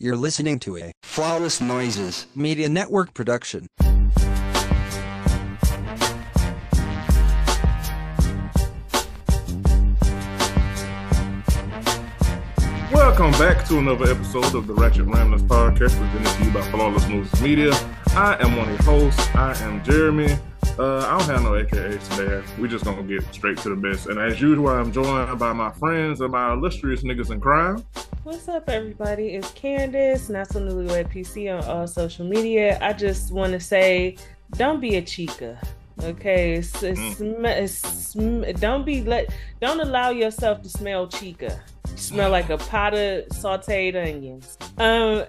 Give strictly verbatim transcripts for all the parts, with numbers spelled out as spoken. You're listening to a Flawless Noises Media Network production. Welcome back to another episode of the Ratchet Ramblings podcast presented to you by Flawless Noises Media. I am one of the hosts. I am Jeremy. Uh, I don't have no A K As today. We're just going to get straight to the best. And as usual, I'm joined by my friends and my illustrious niggas in crime. What's up, everybody? It's Candace, not so newlywed P C on all social media. I just want to say, don't be a Chika, okay? It's, it's, mm. it's, it's, don't be let. Don't allow yourself to smell Chika. You smell like a pot of sauteed onions. Um.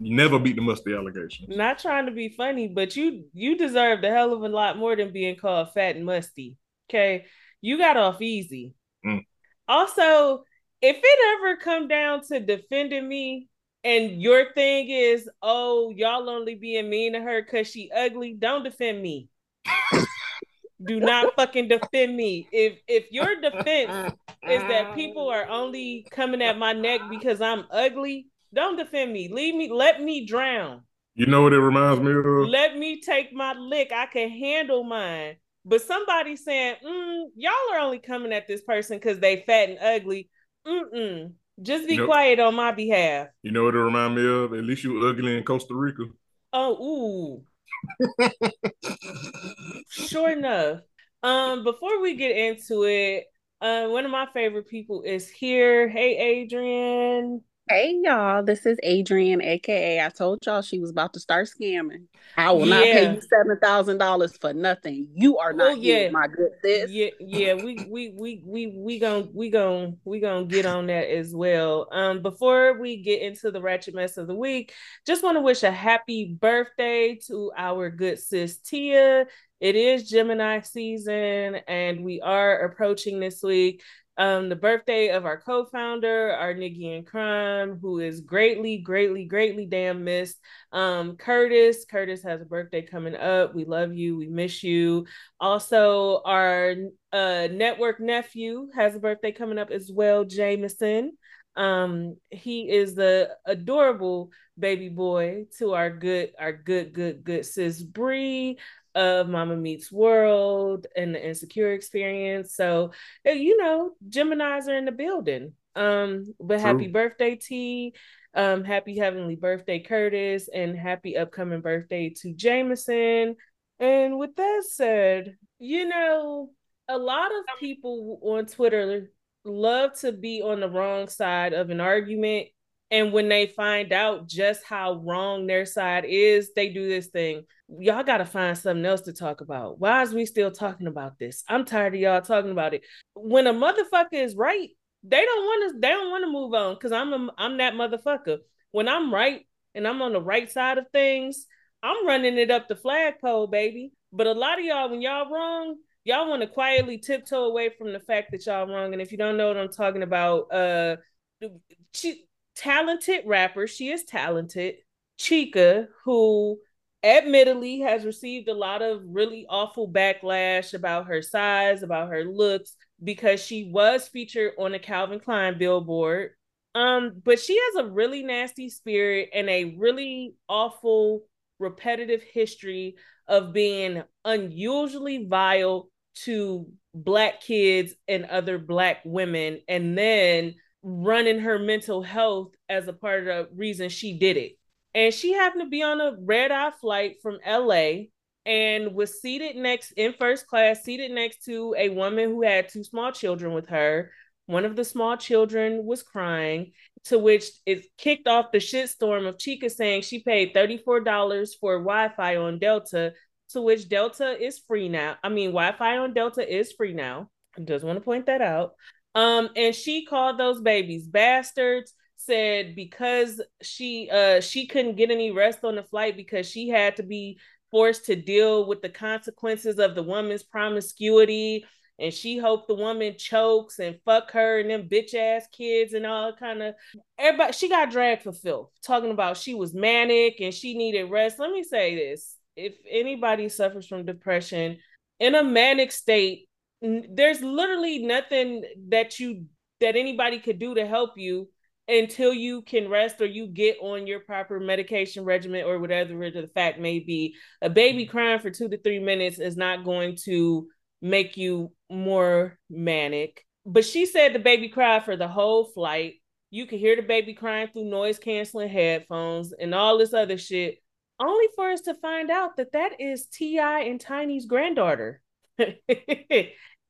You never beat the musty allegation. Not trying to be funny, but you you deserved a hell of a lot more than being called fat and musty. Okay, you got off easy. Mm. Also, if it ever come down to defending me, and your thing is, oh, y'all only being mean to her because she ugly, don't defend me. Do not fucking defend me. If if your defense is that people are only coming at my neck because I'm ugly, don't defend me. Leave me. Let me drown. You know what it reminds me of? Let me take my lick. I can handle mine. But somebody saying, mm, y'all are only coming at this person because they fat and ugly. Mm-mm. Just be you know, quiet on my behalf. You know what it reminds me of? At least you ugly in Costa Rica. Oh, ooh. Sure enough. Um, before we get into it, uh, one of my favorite people is here. Hey, Adrian. Hey y'all, this is Adrian, aka I told y'all she was about to start scamming. I will yeah. not pay you seven thousand dollars for nothing. You are not oh, yeah. here, my good sis. Yeah, yeah, we we we we we gonna we gonna we gonna get on that as well. Um, before we get into the ratchet mess of the week, just want to wish a happy birthday to our good sis Tia. It is Gemini season, and we are approaching this week. Um, the birthday of our co-founder, our nigga in crime, who is greatly, greatly, greatly damn missed. Um, Curtis. Curtis has a birthday coming up. We love you. We miss you. Also, our uh, network nephew has a birthday coming up as well, Jameson. Um, he is the adorable baby boy to our good, our good, good, good sis Bree of Mama Meets World and the Insecure Experience. So, you know, Geminis are in the building. Um, but True. Happy birthday, T. Um, happy heavenly birthday, Curtis, and happy upcoming birthday to Jameson. And with that said, you know, a lot of people on Twitter love to be on the wrong side of an argument. And when they find out just how wrong their side is, they do this thing. Y'all got to find something else to talk about. Why is we still talking about this? I'm tired of y'all talking about it. When a motherfucker is right, they don't want to, they don't want to move on because I'm a, I'm that motherfucker. When I'm right and I'm on the right side of things, I'm running it up the flagpole, baby. But a lot of y'all, when y'all wrong, y'all want to quietly tiptoe away from the fact that y'all wrong. And if you don't know what I'm talking about, uh, she, talented rapper, she is talented, Chika, who admittedly has received a lot of really awful backlash about her size, about her looks, because she was featured on a Calvin Klein billboard. Um, but she has a really nasty spirit and a really awful, repetitive history of being unusually vile to Black kids and other Black women, and then running her mental health as a part of the reason she did it. And she happened to be on a red-eye flight from L A and was seated next in first class, seated next to a woman who had two small children with her. One of the small children was crying, to which it kicked off the shitstorm of Chika saying she paid thirty-four dollars for Wi-Fi on Delta, to which Delta is free now. I mean, Wi-Fi on Delta is free now. I just want to point that out. Um, and she called those babies bastards, said because she uh she couldn't get any rest on the flight because she had to be forced to deal with the consequences of the woman's promiscuity, and she hoped the woman chokes and fuck her and them bitch ass kids and all kind of everybody. She got dragged for filth, talking about she was manic and she needed rest. Let me say this: if anybody suffers from depression in a manic state, there's literally nothing that you that anybody could do to help you until you can rest or you get on your proper medication regimen or whatever the fact may be. A baby crying for two to three minutes is not going to make you more manic. But she said the baby cried for the whole flight. You could hear the baby crying through noise canceling headphones and all this other shit, only for us to find out that that is T I and Tiny's granddaughter.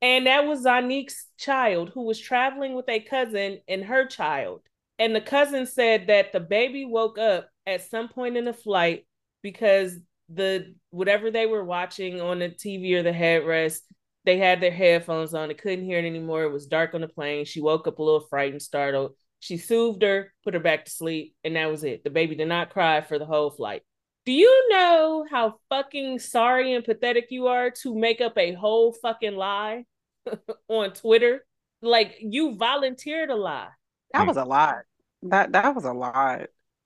And that was Zanique's child, who was traveling with a cousin and her child. And the cousin said that the baby woke up at some point in the flight because the whatever they were watching on the T V or the headrest, they had their headphones on. They couldn't hear it anymore. It was dark on the plane. She woke up a little frightened, startled. She soothed her, put her back to sleep, and that was it. The baby did not cry for the whole flight. Do you know how fucking sorry and pathetic you are to make up a whole fucking lie on Twitter? Like, you volunteered a lie. That was a lot. That that was a lot.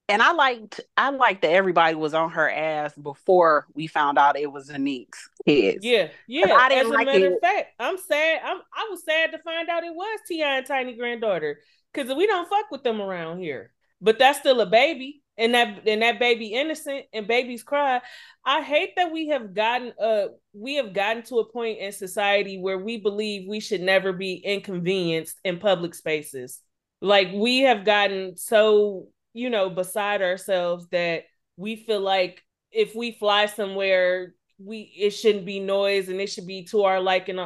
And I liked I liked that everybody was on her ass before we found out it was Zanique's kids. Yeah, yeah. I didn't As a like matter it. of fact, I'm sad. I'm I was sad to find out it was T I and Tiny granddaughter, because we don't fuck with them around here. But that's still a baby. And that and that baby innocent, and babies cry. I hate that we have gotten uh we have gotten to a point in society where we believe we should never be inconvenienced in public spaces. Like, we have gotten so, you know, beside ourselves that we feel like if we fly somewhere, we it shouldn't be noise and it should be to our liking. That's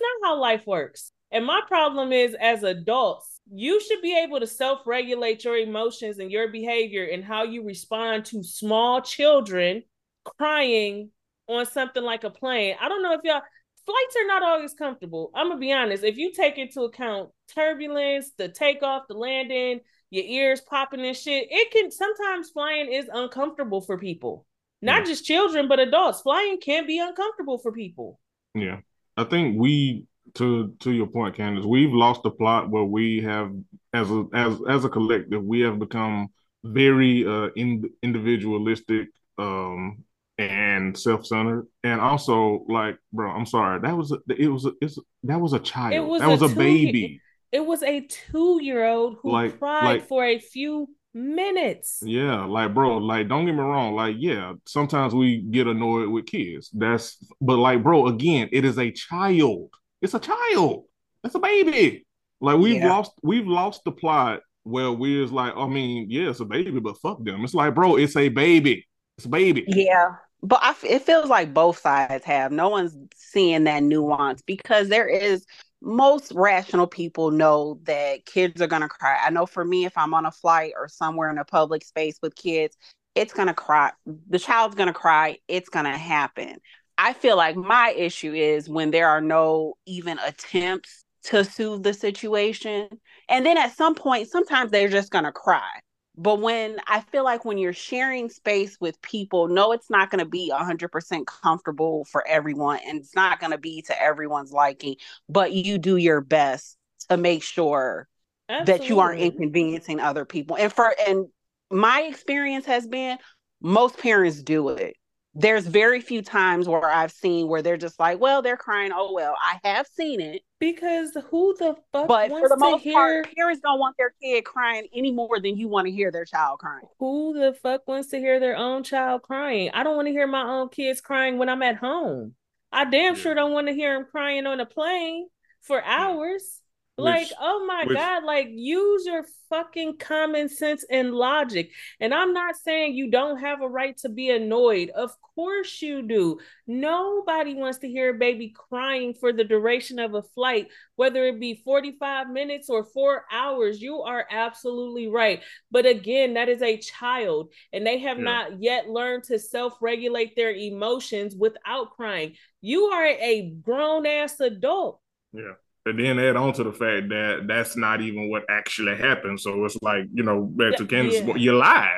not how life works. And my problem is, as adults, you should be able to self-regulate your emotions and your behavior and how you respond to small children crying on something like a plane. I don't know if y'all, flights are not always comfortable. I'm going to be honest. If you take into account turbulence, the takeoff, the landing, your ears popping and shit, it can, sometimes flying is uncomfortable for people. Not yeah. just children, but adults. Flying can be uncomfortable for people. Yeah. I think we... To to your point, Candace, we've lost the plot where we have, as a as as a collective, we have become very uh, in, individualistic um, and self-centered, and also like, bro, I'm sorry, that was a, it was a, it's that was a child, it was that a was a two, baby, it was a two-year-old who like, cried like, for a few minutes. Yeah, like, bro, like, don't get me wrong, like, yeah, sometimes we get annoyed with kids, that's but like, bro, again, it is a child. It's a child. It's a baby. Like, we've yeah. lost, we've lost the plot where we're just like, I mean, yeah, it's a baby, but fuck them. It's like, bro, it's a baby. It's a baby. Yeah, but I, it feels like both sides have. No one's seeing that nuance, because there is, most rational people know that kids are gonna cry. I know for me, if I'm on a flight or somewhere in a public space with kids, it's gonna cry. The child's gonna cry. It's gonna happen. I feel like my issue is when there are no even attempts to soothe the situation. And then at some point, sometimes they're just going to cry. But when I feel like when you're sharing space with people, no, it's not going to be one hundred percent comfortable for everyone. And it's not going to be to everyone's liking. But you do your best to make sure Absolutely. that you aren't inconveniencing other people. And for and my experience has been, most parents do it. There's very few times where I've seen where they're just like, well, they're crying. Oh, well, I have seen it. Because who the fuck but wants for the most to hear? Part, parents don't want their kid crying any more than you want to hear their child crying. Who the fuck wants to hear their own child crying? I don't want to hear my own kids crying when I'm at home. I damn sure don't want to hear them crying on a plane for hours. Like, which, oh my which, God, like, use your fucking common sense and logic. And I'm not saying you don't have a right to be annoyed. Of course you do. Nobody wants to hear a baby crying for the duration of a flight, whether it be forty-five minutes or four hours. You are absolutely right. But again, that is a child, and they have yeah. not yet learned to self-regulate their emotions without crying. You are a grown-ass adult. Yeah. And then add on to the fact that that's not even what actually happened. So it's like, you know, back to Candace's point, you lied.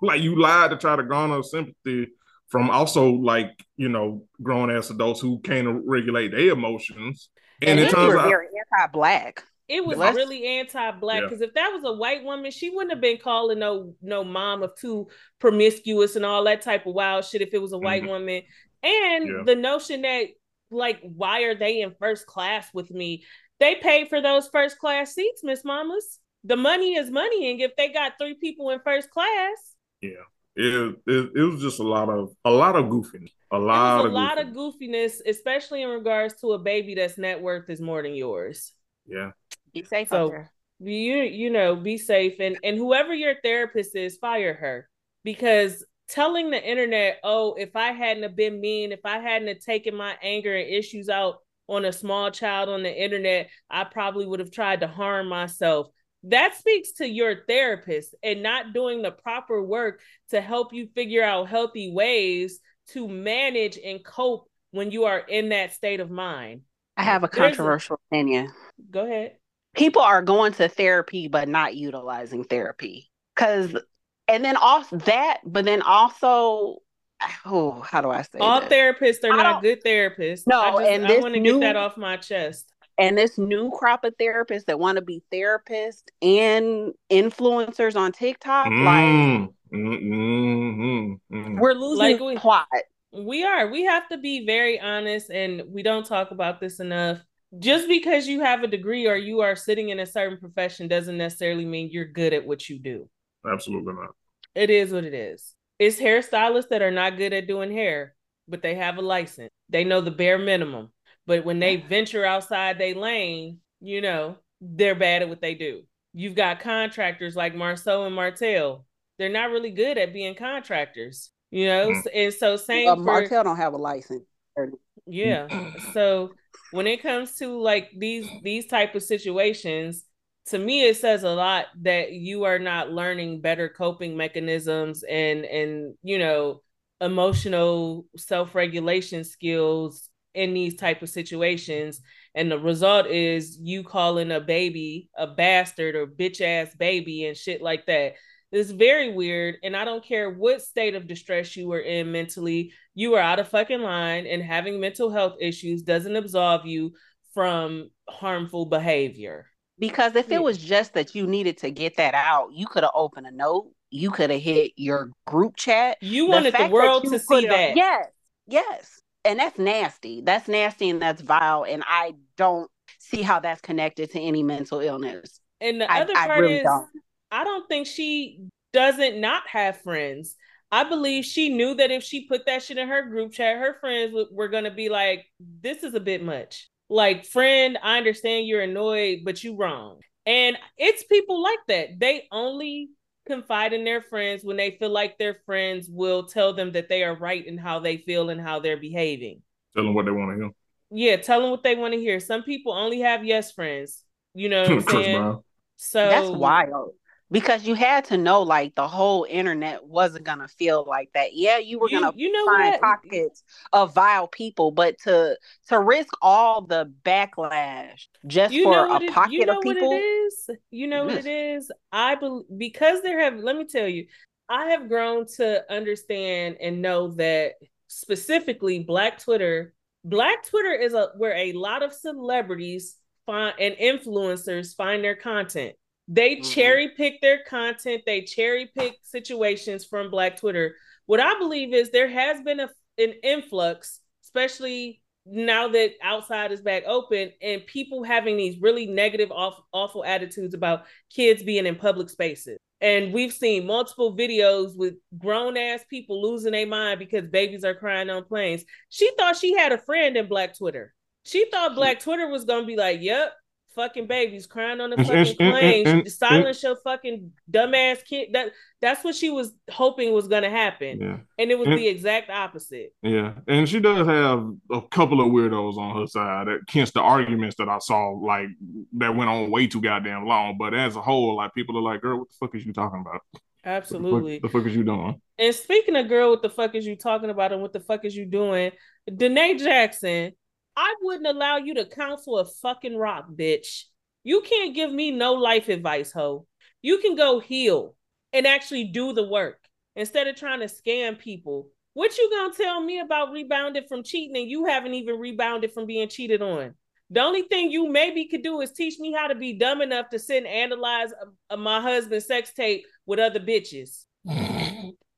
Like, you lied to try to garner sympathy from also, like, you know, grown-ass adults who can't regulate their emotions. And, and it turns out very anti-Black. It was Let's, really anti-Black, because yeah. if that was a white woman, she wouldn't have been calling no no mom of two promiscuous and all that type of wild shit if it was a white mm-hmm. woman. And yeah. the notion that, like, why are they in first class with me? They paid for those first class seats, Miss Mamas. the money is money, and if they got three people in first class, yeah, it it, it was just a lot of a lot of goofiness, a lot it was a of lot goofiness. of goofiness, especially in regards to a baby that's net worth is more than yours. Yeah, be safe. So under. you you know, be safe, and and whoever your therapist is, fire her, because telling the internet, oh, if I hadn't have been mean, if I hadn't have taken my anger and issues out on a small child on the internet, I probably would have tried to harm myself. That speaks to your therapist and not doing the proper work to help you figure out healthy ways to manage and cope when you are in that state of mind. I have a controversial a- opinion. Go ahead. People are going to therapy, but not utilizing therapy. Because, and then also that, but then also, oh, how do I say All that? therapists are not good therapists. No, I just, and I want to get that off my chest. And this new crop of therapists that want to be therapists and influencers on TikTok, mm, like mm, mm, mm. we're losing like we, plot. We are. We have to be very honest, and we don't talk about this enough. Just because you have a degree or you are sitting in a certain profession doesn't necessarily mean you're good at what you do. Absolutely not. It is what it is. It's hairstylists that are not good at doing hair, but they have a license. They know the bare minimum. But when they venture outside their lane, you know, they're bad at what they do. You've got contractors like Marceau and Martel. They're not really good at being contractors, you know? Mm. And so same uh, for... Martel don't have a license. Yeah. So when it comes to like these, these type of situations, to me, it says a lot that you are not learning better coping mechanisms and, and, you know, emotional self-regulation skills in these type of situations. And the result is you calling a baby a bastard or bitch ass baby and shit like that. It's very weird. And I don't care what state of distress you were in mentally, you are out of fucking line, and having mental health issues doesn't absolve you from harmful behavior. Because if it was just that you needed to get that out, you could have opened a note. You could have hit your group chat. You wanted the world to see that. Yes, yes. And that's nasty. That's nasty and that's vile. And I don't see how that's connected to any mental illness. And the other I, part I really is, don't. I don't think she doesn't not have friends. I believe she knew that if she put that shit in her group chat, her friends w- were going to be like, this is a bit much. Like, friend, I understand you're annoyed, but you wrong. And it's people like that. They only confide in their friends when they feel like their friends will tell them that they are right in how they feel and how they're behaving. Tell them what they want to hear. Yeah, tell them what they want to hear. Some people only have yes friends. You know what I'm saying? So that's wild. Because you had to know, like, the whole internet wasn't going to feel like that. Yeah, you were going to you know find what? pockets of vile people, but to to risk all the backlash just you for a it, pocket you know of people. What it is? You know what it is? I be- Because there have, let me tell you, I have grown to understand and know that specifically Black Twitter, Black Twitter is a where a lot of celebrities find, and influencers find their content. They mm-hmm. cherry pick their content. They cherry pick situations from Black Twitter. What I believe is there has been a, an influx, especially now that outside is back open, and people having these really negative, awful, awful attitudes about kids being in public spaces. And we've seen multiple videos with grown ass people losing their mind because babies are crying on planes. She thought she had a friend in Black Twitter. She thought Black Twitter was going to be like, yep, fucking babies crying on the fucking plane, silence your fucking dumbass kid. That that's what she was hoping was gonna happen, yeah. and it was and, the exact opposite. Yeah, and she does have a couple of weirdos on her side. Hence the arguments that I saw, like that went on way too goddamn long. But as a whole, like people are like, "Girl, what the fuck is you talking about?" Absolutely. What the fuck, the fuck is you doing? And speaking of girl, what the fuck is you talking about? And what the fuck is you doing, Danaea Jackson? I wouldn't allow you to counsel a fucking rock, bitch. You can't give me no life advice, ho. You can go heal and actually do the work instead of trying to scam people. What you gonna tell me about rebounding from cheating and you haven't even rebounded from being cheated on? The only thing you maybe could do is teach me how to be dumb enough to sit and analyze a, a, my husband's sex tape with other bitches.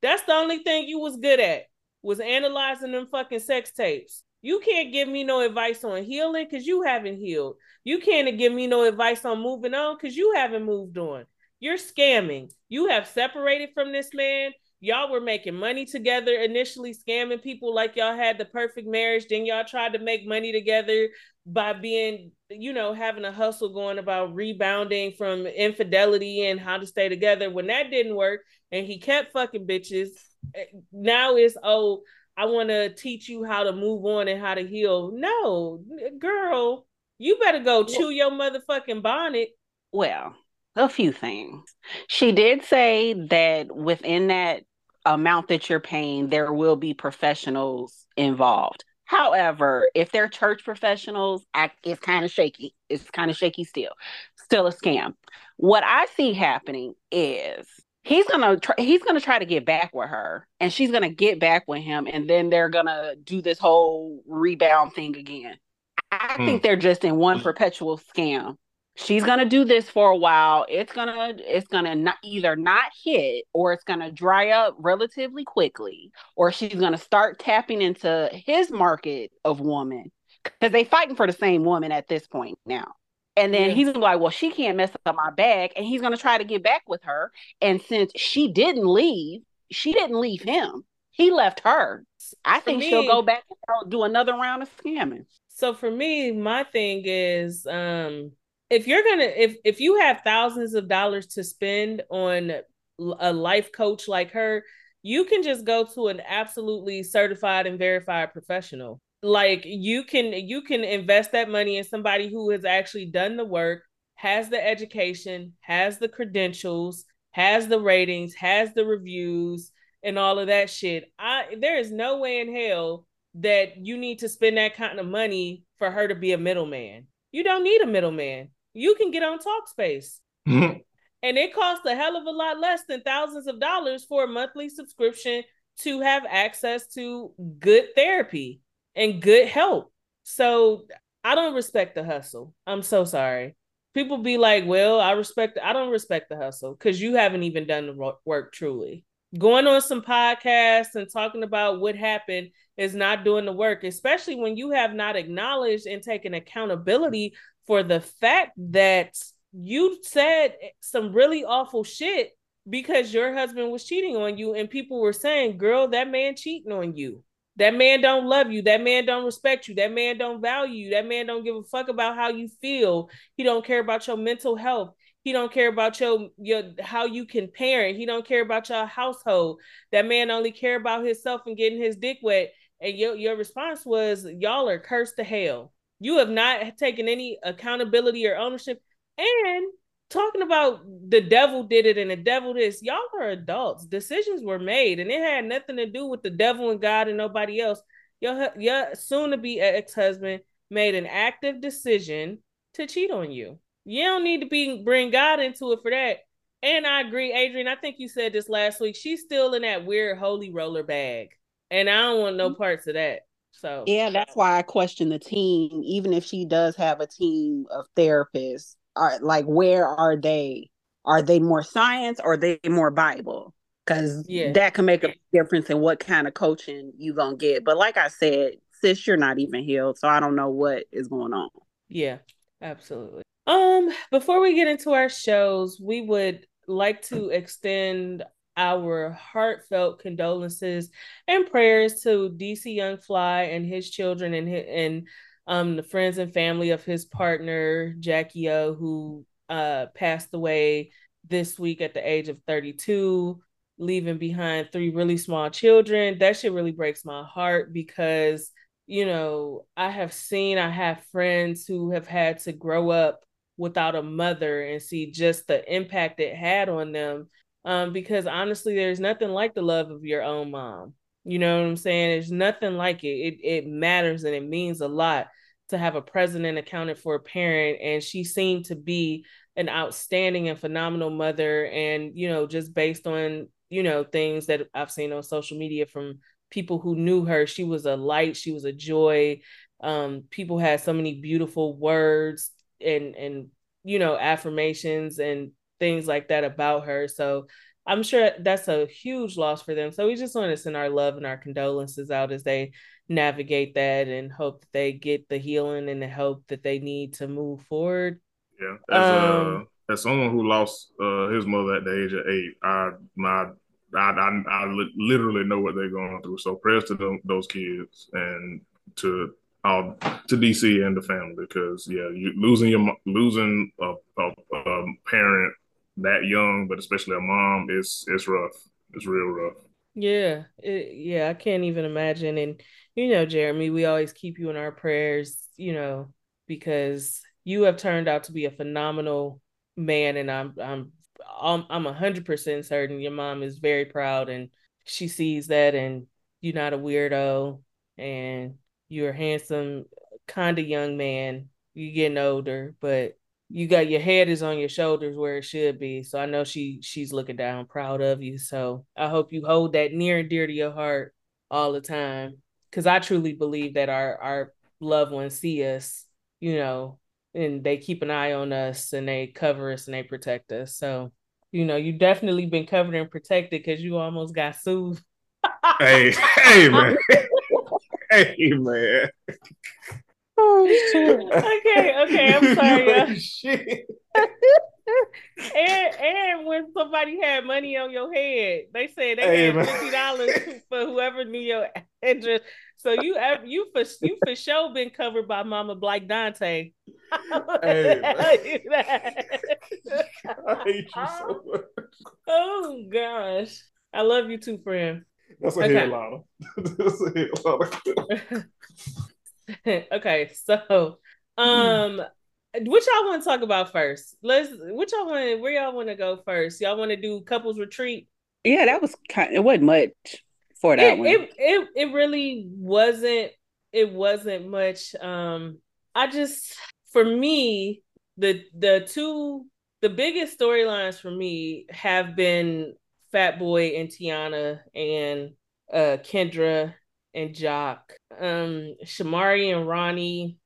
That's the only thing you was good at, was analyzing them fucking sex tapes. You can't give me no advice on healing because you haven't healed. You can't give me no advice on moving on because you haven't moved on. You're scamming. You have separated from this man. Y'all were making money together, initially scamming people like y'all had the perfect marriage. Then y'all tried to make money together by being, you know, having a hustle going about rebounding from infidelity and how to stay together. When that didn't work and he kept fucking bitches, now it's, oh, I want to teach you how to move on and how to heal. No, girl, you better go chew your motherfucking bonnet. Well, a few things. She did say that within that amount that you're paying, there will be professionals involved. However, if they're church professionals, it's kind of shaky. It's kind of shaky still. Still a scam. What I see happening is he's gonna try, he's gonna try to get back with her, and she's gonna get back with him, and then they're gonna do this whole rebound thing again. I mm. think they're just in one perpetual scam. She's gonna do this for a while. It's gonna it's gonna not, either not hit, or it's gonna dry up relatively quickly, or she's gonna start tapping into his market of woman because they fighting for the same woman at this point now. And then yeah. he's like, well, she can't mess up my bag, and he's gonna try to get back with her. And since she didn't leave, she didn't leave him. He left her. I think me, she'll go back and do another round of scamming. So for me, my thing is, um. If you're going to, if, if you have thousands of dollars to spend on a life coach like her, you can just go to an absolutely certified and verified professional. Like you can, you can invest that money in somebody who has actually done the work, has the education, has the credentials, has the ratings, has the reviews and all of that shit. I, there is no way in hell that you need to spend that kind of money for her to be a middleman. You don't need a middleman. You can get on Talkspace. Mm-hmm. And it costs a hell of a lot less than thousands of dollars for a monthly subscription to have access to good therapy and good help. So I don't respect the hustle. I'm so sorry. People be like, well, I respect, I don't respect the hustle because you haven't even done the work truly. Going on some podcasts and talking about what happened is not doing the work, especially when you have not acknowledged and taken accountability for the fact that you said some really awful shit because your husband was cheating on you and people were saying, girl, that man cheating on you. That man don't love you. That man don't respect you. That man don't value you. That man don't give a fuck about how you feel. He don't care about your mental health. He don't care about your, your how you can parent. He don't care about your household. That man only care about himself and getting his dick wet. And your, your response was, y'all are cursed to hell. You have not taken any accountability or ownership. And talking about the devil did it and the devil this, y'all are adults. Decisions were made and it had nothing to do with the devil and God and nobody else. Your, your soon-to-be ex-husband made an active decision to cheat on you. You don't need to be bring God into it for that. And I agree, Adrian, I think you said this last week. She's still in that weird holy roller bag. And I don't want no parts of that. So yeah, that's why I question the team. Even if she does have a team of therapists, are, like, where are they? Are they more science or are they more Bible? Because yeah. that can make a difference in what kind of coaching you're going to get. But like I said, sis, you're not even healed. So I don't know what is going on. Yeah, absolutely. Um, before we get into our shows, we would like to extend our heartfelt condolences and prayers to D C Young Fly and his children and his, and um the friends and family of his partner Jackie O, who uh passed away this week at the age of thirty-two, leaving behind three really small children. That shit really breaks my heart because, you know, I have seen, I have friends who have had to grow up without a mother and see just the impact it had on them. Um, because honestly, there's nothing like the love of your own mom. You know what I'm saying? There's nothing like it. It, it matters and it means a lot to have a present and accounted for a parent. And she seemed to be an outstanding and phenomenal mother. And, you know, just based on, you know, things that I've seen on social media from people who knew her, she was a light, she was a joy. Um, people had so many beautiful words and, and, you know, affirmations and things like that about her. So I'm sure that's a huge loss for them. So we just want to send our love and our condolences out as they navigate that, and hope that they get the healing and the help that they need to move forward. Yeah. As, um, uh, as someone who lost uh, his mother at the age of eight, I my I, I, I li- literally know what they're going through. So prayers to them, those kids, and to all, to D C and the family, because yeah, you losing your losing a, a, a parent that young, but especially a mom, it's it's rough. It's real rough. Yeah, it, yeah, I can't even imagine. And you know, Jeremy, we always keep you in our prayers, you know, because you have turned out to be a phenomenal man, and I'm I'm I'm I'm a hundred percent certain your mom is very proud, and she sees that, and you're not a weirdo, and you're a handsome, kind of young man. You're getting older, but you got your head is on your shoulders where it should be. So I know she she's looking down, proud of you. So I hope you hold that near and dear to your heart all the time, because I truly believe that our our loved ones see us, you know, and they keep an eye on us, and they cover us, and they protect us. So, you know, you've definitely been covered and protected, because you almost got sued. Hey, hey, man. Hey, man. Oh, shit. okay, okay, I'm sorry. Uh, shit. and, and when somebody had money on your head, they said they hey, had fifty dollars for whoever knew your address. So you, you for you for sure been covered by Mama Black Dante. Hey, I hate you so much. Oh gosh, I love you too, friend. That's a okay. headliner. That's a headliner. Okay, so um, what y'all want to talk about first? Let's. What y'all want? Where y'all want to go first? Y'all want to do couples retreat? Yeah, that was kind. It wasn't much for that it, one. It it it really wasn't. It wasn't much. Um, I just for me the the two the biggest storylines for me have been Fat Boy and Tiana, and uh, Kendra and Joc, um, Shamari and Ronnie.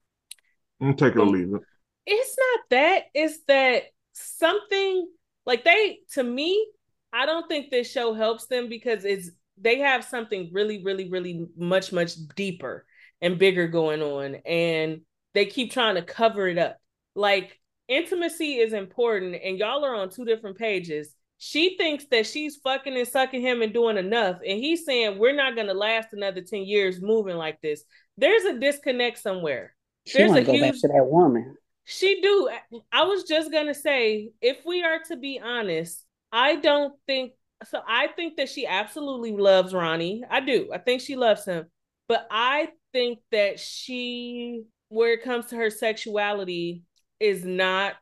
I'm take it or leave it. It's not that. It's that something like they, to me, I don't think this show helps them, because it's they have something really, really, really much, much deeper and bigger going on, and they keep trying to cover it up. Like, intimacy is important, and y'all are on two different pages. She thinks that she's fucking and sucking him and doing enough, and he's saying we're not going to last another ten years moving like this. There's a disconnect somewhere. She There's a go huge... back to that woman. She do. I was just going to say, if we are to be honest, I don't think... So I think that she absolutely loves Ronnie. I do. I think she loves him. But I think that she, where it comes to her sexuality, is not...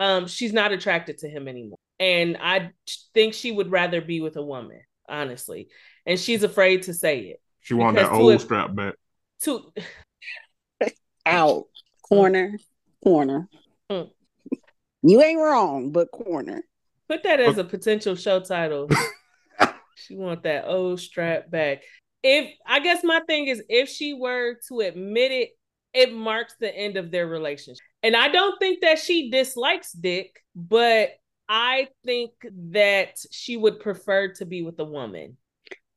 Um, she's not attracted to him anymore. And I think she would rather be with a woman, honestly. And she's afraid to say it. She wanted that old strap back. To out corner, corner. Mm. You ain't wrong, but corner. Put that as a potential show title. She want that old strap back. If I guess my thing is, if she were to admit it, it marks the end of their relationship. And I don't think that she dislikes dick, but I think that she would prefer to be with a woman.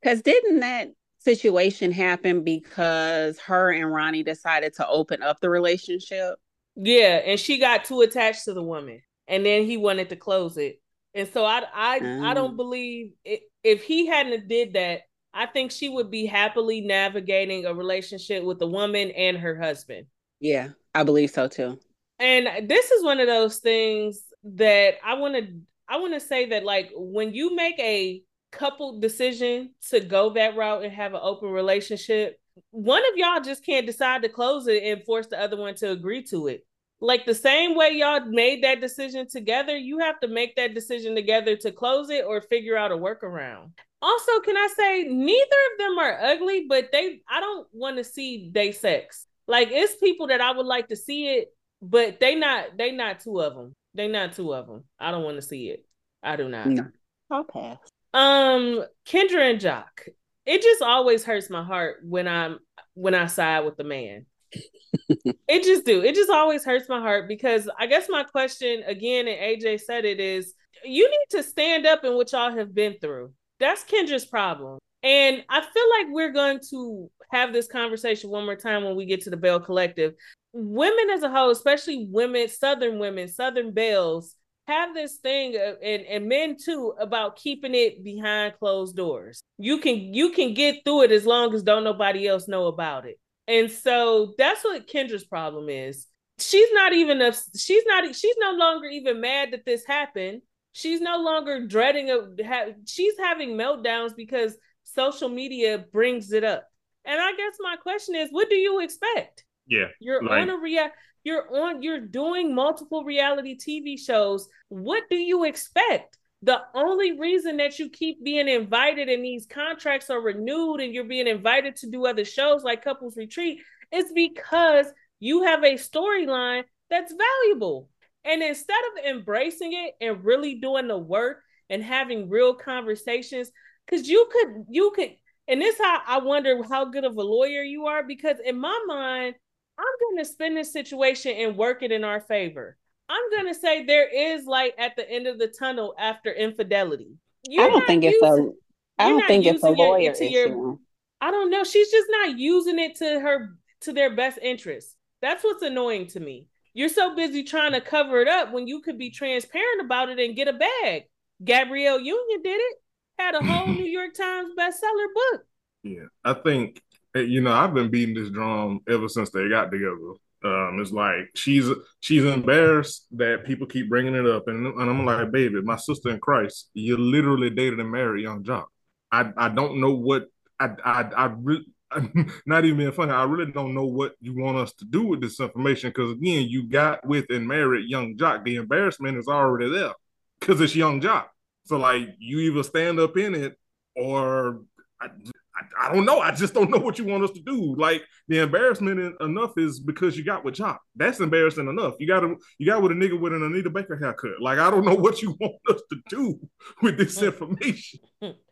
Because didn't that situation happen because her and Ronnie decided to open up the relationship? Yeah, and she got too attached to the woman, and then he wanted to close it. And so I, I, mm. I don't believe it, if he hadn't did that, I think she would be happily navigating a relationship with a woman and her husband. Yeah, I believe so too. And this is one of those things that I want to I want to say that, like, when you make a couple decision to go that route and have an open relationship, one of y'all just can't decide to close it and force the other one to agree to it. Like, the same way y'all made that decision together, you have to make that decision together to close it or figure out a workaround. Also, can I say, neither of them are ugly, but they I don't want to see they sex. Like, it's people that I would like to see it, but they not they not two of them. They not two of them. I don't want to see it. I do not. No. I'll pass. Um, Kendra and Joc. It just always hurts my heart when I'm when I side with the man. It just do. It just always hurts my heart, because I guess my question again, and A J said it, is you need to stand up in what y'all have been through. That's Kendra's problem. And I feel like we're going to have this conversation one more time when we get to the Belle Collective. Women as a whole, especially women, Southern women, Southern Belles, have this thing, and, and men too, about keeping it behind closed doors. You can you can get through it as long as don't nobody else know about it. And so that's what Kendra's problem is. She's not even a, she's not she's no longer even mad that this happened. She's no longer dreading a, ha, she's having meltdowns because social media brings it up. And I guess my question is, what do you expect? Yeah, you're like, on a rea- You're on. You're doing multiple reality T V shows. What do you expect? The only reason that you keep being invited and these contracts are renewed and you're being invited to do other shows like Couples Retreat is because you have a storyline that's valuable. And instead of embracing it and really doing the work and having real conversations, because you could, you could, and this is how I wonder how good of a lawyer you are, because in my mind, I'm going to spin this situation and work it in our favor. I'm going to say there is light at the end of the tunnel after infidelity. You're I don't think using, it's a, I don't think it's a lawyer issue. Your, I don't know. She's just not using it to her, to their best interest. That's what's annoying to me. You're so busy trying to cover it up when you could be transparent about it and get a bag. Gabrielle Union did it. Had a whole New York Times bestseller book. Yeah, I think, you know, I've been beating this drum ever since they got together. Um, it's like she's she's embarrassed that people keep bringing it up, and, and I'm like, baby, my sister in Christ, you literally dated and married young Joc. I I don't know what I I I really not even being funny. I really don't know what you want us to do with this information, because again, you got with and married young Joc. The embarrassment is already there because it's young Joc. So like, you either stand up in it, or I, I, I don't know. I just don't know what you want us to do. Like, the embarrassment enough is because you got with Joc. That's embarrassing enough. You got to, you got with a nigga with an Anita Baker haircut. Like, I don't know what you want us to do with this information.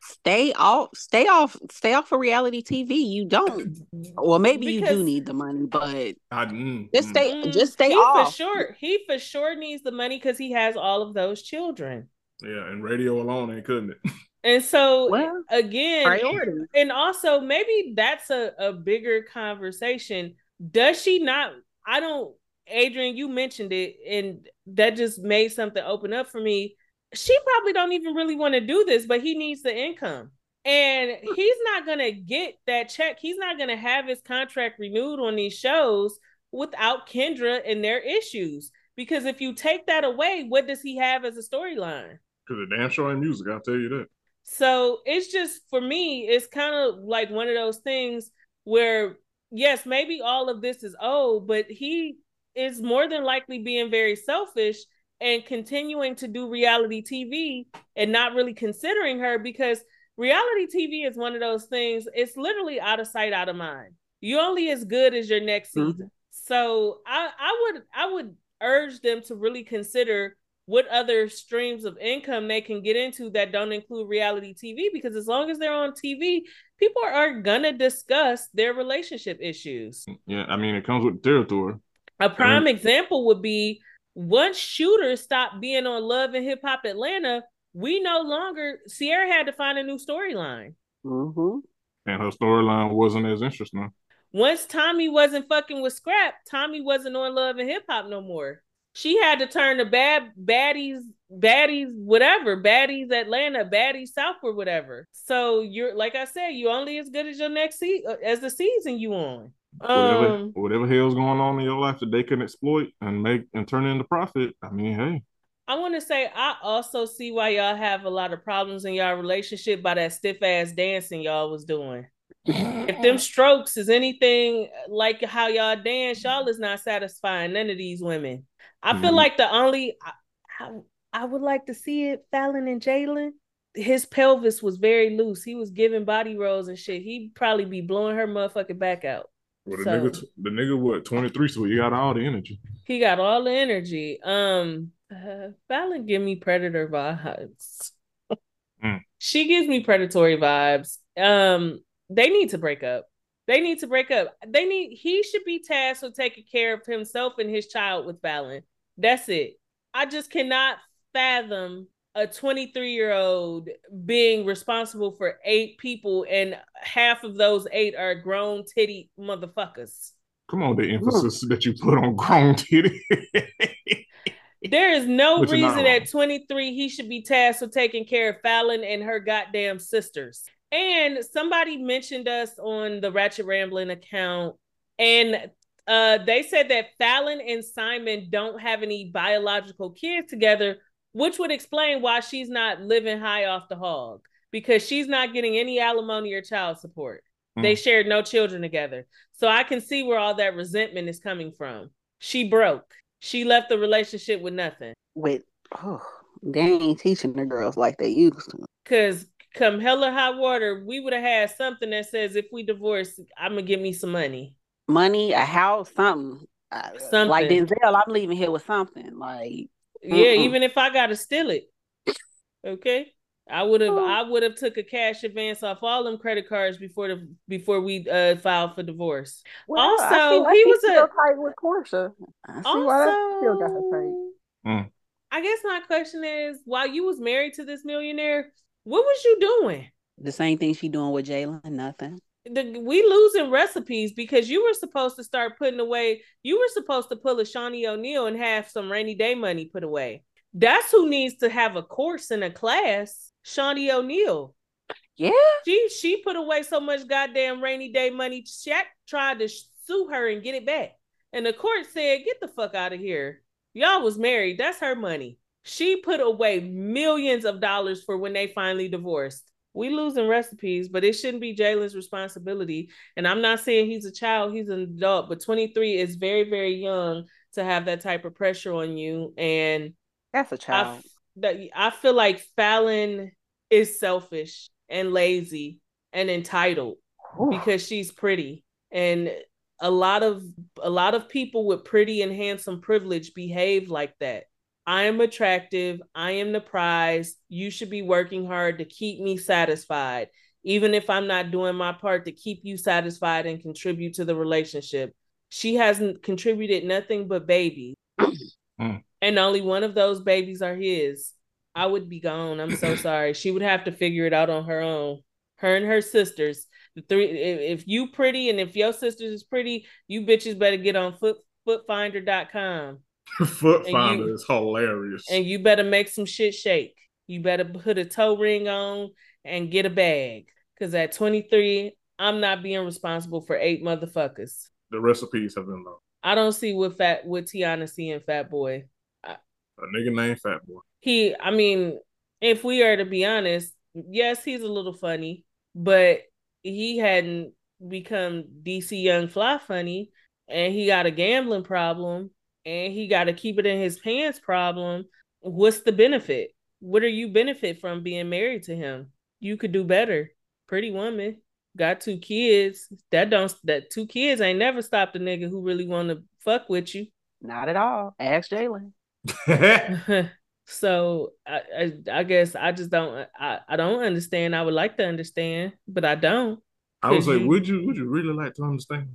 Stay off, stay off, stay off of reality T V. You don't. Well, maybe because you do need the money, but I, mm, just stay, mm, just stay he off. For sure, he for sure needs the money because he has all of those children. Yeah, and radio alone ain't couldn't it. And so, well, again, priority. And also maybe that's a, a bigger conversation. Does she not, I don't, Adrian, you mentioned it, and that just made something open up for me. She probably don't even really want to do this, but he needs the income. And he's not going to get that check. He's not going to have his contract renewed on these shows without Kendra and their issues. Because if you take that away, what does he have as a storyline? Because the damn show ain't music, I'll tell you that. So it's just, for me, it's kind of like one of those things where, yes, maybe all of this is old, but he is more than likely being very selfish and continuing to do reality T V and not really considering her, because reality T V is one of those things. It's literally out of sight, out of mind. You're only as good as your next mm-hmm. season. So I, I would, I would urge them to really consider what other streams of income they can get into that don't include reality T V, because as long as they're on T V, people are gonna discuss their relationship issues. Yeah, I mean, it comes with territory. A prime I mean, example would be, once Shooter stopped being on Love and Hip Hop Atlanta, we no longer, Sierra had to find a new storyline. Mm-hmm. And her storyline wasn't as interesting. Once Tommy wasn't fucking with Scrap, Tommy wasn't on Love and Hip Hop no more. She had to turn to bad baddies, baddies, whatever, baddies Atlanta, baddies Southport, whatever. So you're, like I said, you're only as good as your next se- as the season you on. Whatever, um, whatever hell's going on in your life that they can exploit and make and turn into profit. I mean, hey. I want to say I also see why y'all have a lot of problems in y'all relationship by that stiff ass dancing y'all was doing. If them strokes is anything like how y'all dance, y'all is not satisfying none of these women. I feel mm-hmm. like the only, I, I, I would like to see it, Fallon and Jalen, his pelvis was very loose. He was giving body rolls and shit. He'd probably be blowing her motherfucking back out. Well, the, so, nigga, the nigga, what, twenty-three, so he got all the energy. He got all the energy. Um, uh, Fallon give me predator vibes. mm. She gives me predatory vibes. Um, they need to break up. They need to break up. They need. He should be tasked with taking care of himself and his child with Fallon. That's it. I just cannot fathom a twenty-three-year-old being responsible for eight people, and half of those eight are grown titty motherfuckers. Come on, the emphasis Ooh. that you put on grown titty. There is no but reason at twenty-three he should be tasked with taking care of Fallon and her goddamn sisters. And somebody mentioned us on the Ratchet Rambling account, and uh, they said that Fallon and Simon don't have any biological kids together, which would explain why she's not living high off the hog, because she's not getting any alimony or child support. Mm. They shared no children together. So I can see where all that resentment is coming from. She broke. She left the relationship with nothing. With, oh, they ain't teaching the girls like they used to. Because come hell or high water, we would have had something that says, if we divorce, I'm going to give me some money. Money, a house, something. something. Like Denzel, I'm leaving here with something. Like, yeah, mm-mm. even if I got to steal it. Okay? I would have oh. I would have took a cash advance off all them credit cards before the before we uh, filed for divorce. Well, also, like he was still a tight with Portia. I see also, why I still got her tight. I guess my question is, while you was married to this millionaire, what was you doing? The same thing she doing with Jalen, nothing. The, we losing recipes because you were supposed to start putting away. You were supposed to pull a Shaunie O'Neal and have some rainy day money put away. That's who needs to have a course and a class. Shaunie O'Neal. Yeah. She she put away so much goddamn rainy day money. Shaq tried to sue her and get it back. And the court said, get the fuck out of here. Y'all was married. That's her money. She put away millions of dollars for when they finally divorced. We losing recipes, but it shouldn't be Jalen's responsibility. And I'm not saying he's a child, he's an adult, but twenty-three is very, very young to have that type of pressure on you. And that's a child. I, That I feel like Fallon is selfish and lazy and entitled Ooh. because she's pretty, and a lot of a lot of people with pretty and handsome privilege behave like that. I am attractive. I am the prize. You should be working hard to keep me satisfied, even if I'm not doing my part to keep you satisfied and contribute to the relationship. She hasn't contributed nothing but babies. Mm. And only one of those babies are his. I would be gone. I'm so sorry. She would have to figure it out on her own. Her and her sisters. The three. If, if you pretty and if your sisters is pretty, you bitches better get on foot foot finder dot com. Footfinder is hilarious. And you better make some shit shake. You better put a toe ring on and get a bag. Because at twenty-three, I'm not being responsible for eight motherfuckers. The recipes have been low. I don't see what fat what Tiana see in Fat Boy. I, a nigga named Fat Boy. He, I mean, if we are to be honest, yes, he's a little funny, but he hadn't become D C Young Fly funny, and he got a gambling problem, and he got a keep it in his pants problem. What's the benefit? What are you benefit from being married to him? You could do better. Pretty woman. Got two kids. That don't that two kids ain't never stopped a nigga who really want to fuck with you. Not at all. Ask Jalen. So I, I I guess I just don't I, I don't understand. I would like to understand, but I don't. I was like, you, would you would you really like to understand?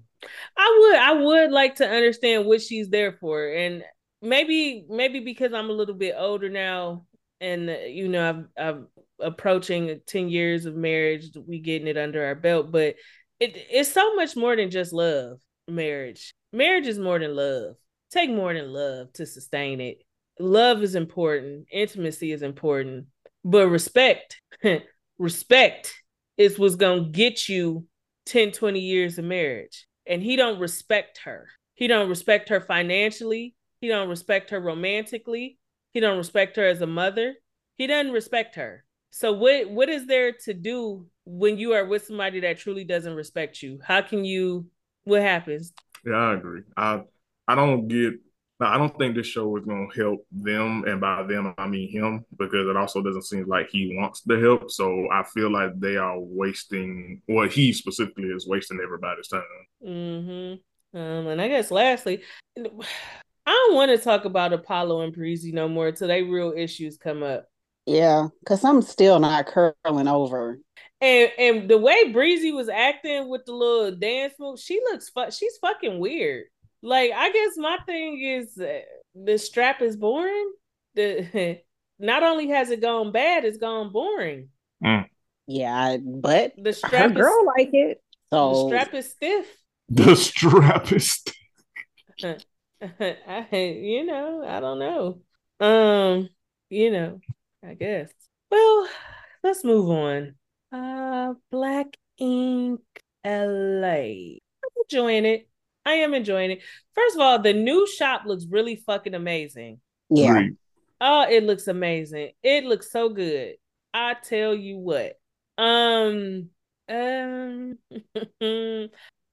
I would I would like to understand what she's there for, and maybe maybe because I'm a little bit older now, and you know I've I've. approaching ten years of marriage, we getting it under our belt, but it, it's so much more than just love. Marriage marriage is more than love. Take more than love to sustain it. Love is important. Intimacy is important, but respect respect is what's gonna get you ten, twenty years of marriage. And he don't respect her. He don't respect her financially. He don't respect her romantically. He don't respect her as a mother. He doesn't respect her. So what, what is there to do when you are with somebody that truly doesn't respect you? How can you, what happens? Yeah, I agree. I I don't get, I don't think this show is going to help them. And by them, I mean him, because it also doesn't seem like he wants the help. So I feel like they are wasting, well, he specifically is wasting everybody's time. Mm-hmm. Um, and I guess lastly, I don't want to talk about Apollo and Parisi no more until they real issues come up. Yeah, because I'm still not curling over. And and the way Breezy was acting with the little dance move, she looks, fu- she's fucking weird. Like, I guess my thing is uh, the strap is boring. The Not only has it gone bad, it's gone boring. Mm. Yeah, but the strap her girl is, like it. So. The strap is stiff. The strap is stiff. I, you know, I don't know. Um, you know, I guess. Well, let's move on. Uh, Black Ink L A. I'm enjoying it. I am enjoying it. First of all, the new shop looks really fucking amazing. Yeah. Right. Oh, it looks amazing. It looks so good. I tell you what. Um, um,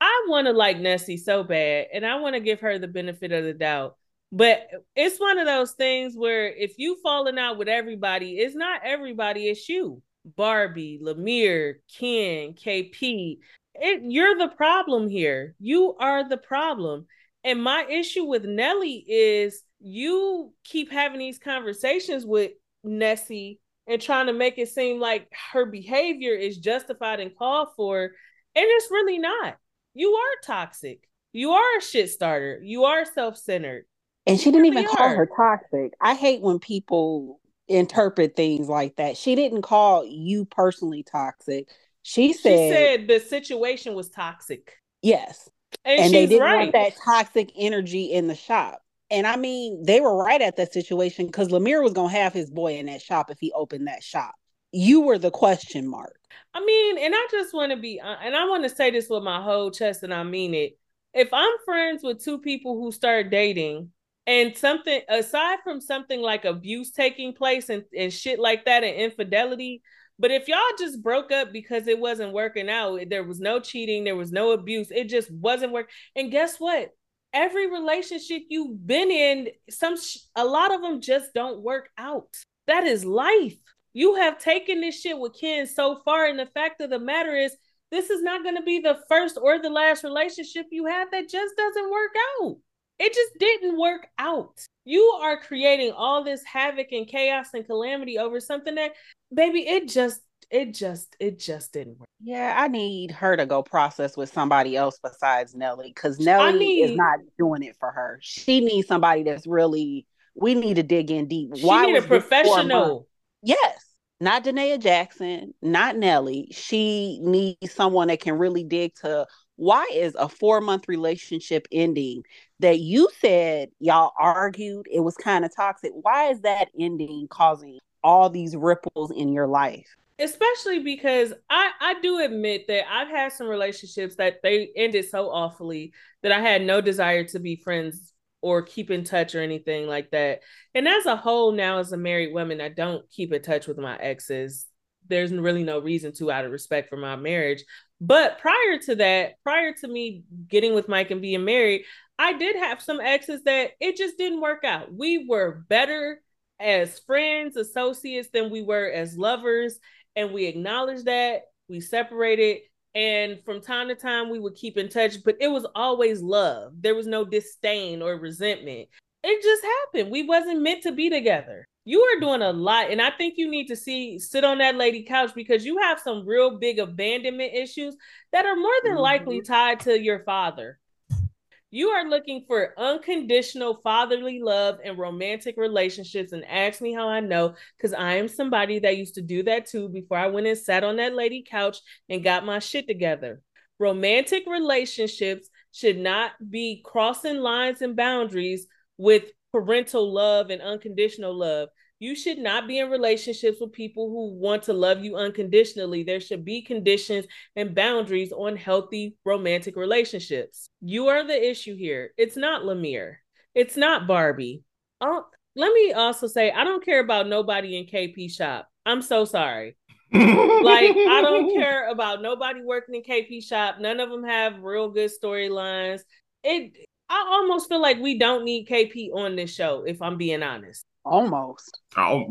I want to like Nessie so bad, and I want to give her the benefit of the doubt. But it's one of those things where if you falling out with everybody, it's not everybody, it's you. Barbie, Lemire, Ken, K P. It, you're the problem here. You are the problem. And my issue with Nelly is you keep having these conversations with Nessie and trying to make it seem like her behavior is justified and called for. And it's really not. You are toxic. You are a shit starter. You are self-centered. And she didn't really even are. call her toxic. I hate when people interpret things like that. She didn't call you personally toxic. She said, she said the situation was toxic. Yes. And, and she's they didn't right. want that toxic energy in the shop. And I mean, they were right at that situation because Lemire was going to have his boy in that shop if he opened that shop. You were the question mark. I mean, and I just want to be, and I want to say this with my whole chest and I mean it. If I'm friends with two people who start dating and something, aside from something like abuse taking place and, and shit like that and infidelity, but if y'all just broke up because it wasn't working out, there was no cheating, there was no abuse, it just wasn't working. And guess what? Every relationship you've been in, some sh- a lot of them just don't work out. That is life. You have taken this shit with Ken so far, and the fact of the matter is, this is not going to be the first or the last relationship you have that just doesn't work out. It just didn't work out. You are creating all this havoc and chaos and calamity over something that, baby, it just, it just, it just didn't work. Yeah, I need her to go process with somebody else besides Nelly, because Nelly need, is not doing it for her. She needs somebody that's really, we need to dig in deep. She Why need a professional. Yes. Not Danaea Jackson, not Nelly. She needs someone that can really dig to why is a four-month relationship ending that you said y'all argued, it was kind of toxic. Why is that ending causing all these ripples in your life? Especially because I, I do admit that I've had some relationships that they ended so awfully that I had no desire to be friends or keep in touch or anything like that. And as a whole now, as a married woman, I don't keep in touch with my exes. There's really no reason to, out of respect for my marriage. But prior to that, prior to me getting with Mike and being married, I did have some exes that it just didn't work out. We were better as friends, associates than we were as lovers. And we acknowledged that. We separated. And from time to time, we would keep in touch. But it was always love. There was no disdain or resentment. It just happened. We wasn't meant to be together. You are doing a lot. And I think you need to see, sit on that lady couch because you have some real big abandonment issues that are more than likely tied to your father. You are looking for unconditional fatherly love and romantic relationships. And ask me how I know, because I am somebody that used to do that too before I went and sat on that lady couch and got my shit together. Romantic relationships should not be crossing lines and boundaries with parental love and unconditional love. You should not be in relationships with people who want to love you unconditionally. There should be conditions and boundaries on healthy romantic relationships. You are the issue here. It's not Lemire. It's not Barbie. Oh, let me also say, I don't care about nobody in K P shop. I'm so sorry. Like, I don't care about nobody working in K P shop. None of them have real good storylines. It. I almost feel like we don't need K P on this show, if I'm being honest. Almost. Oh,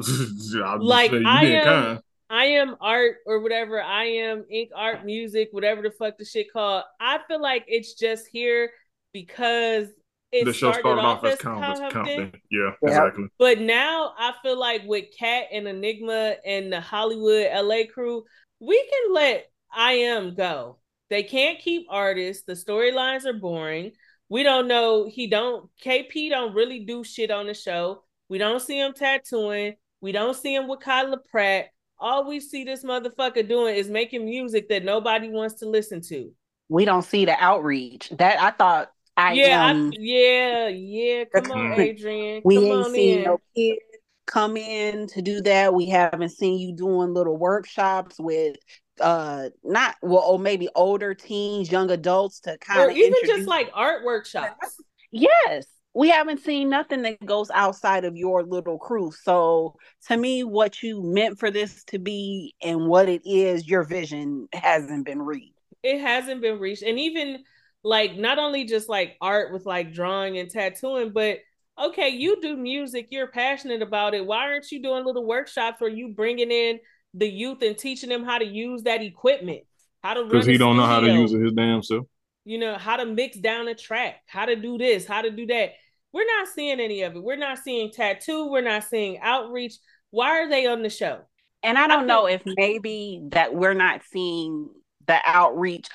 like I am, kinda. I am art or whatever. I am ink, art, music, whatever the fuck the shit called. I feel like it's just here because It the show started, started off, off as Compton. Compton. Yeah, yeah, exactly. But now I feel like with Kat and Enigma and the Hollywood L A crew, we can let I M go. They can't keep artists. The storylines are boring. We don't know. He don't. K P don't really do shit on the show. We don't see him tattooing. We don't see him with Kyla Pratt. All we see this motherfucker doing is making music that nobody wants to listen to. We don't see the outreach. That I thought. I yeah, um, I, yeah, yeah. Come on, Adrian. We come ain't on seen in. no kids come in to do that. We haven't seen you doing little workshops with uh, not well, or maybe older teens, young adults to kind of, or even just like art workshops. Yes, we haven't seen nothing that goes outside of your little crew. So to me, what you meant for this to be and what it is, your vision hasn't been reached. It hasn't been reached, and even. Like, not only just like art with like drawing and tattooing, but okay, you do music, you're passionate about it. Why aren't you doing little workshops where you bringing in the youth and teaching them how to use that equipment? How to Because he don't know how to use it his damn self. You know, how to mix down a track, how to do this, how to do that. We're not seeing any of it. We're not seeing tattoo. We're not seeing outreach. Why are they on the show? And I don't I think- know if maybe that we're not seeing the outreach.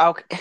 Okay.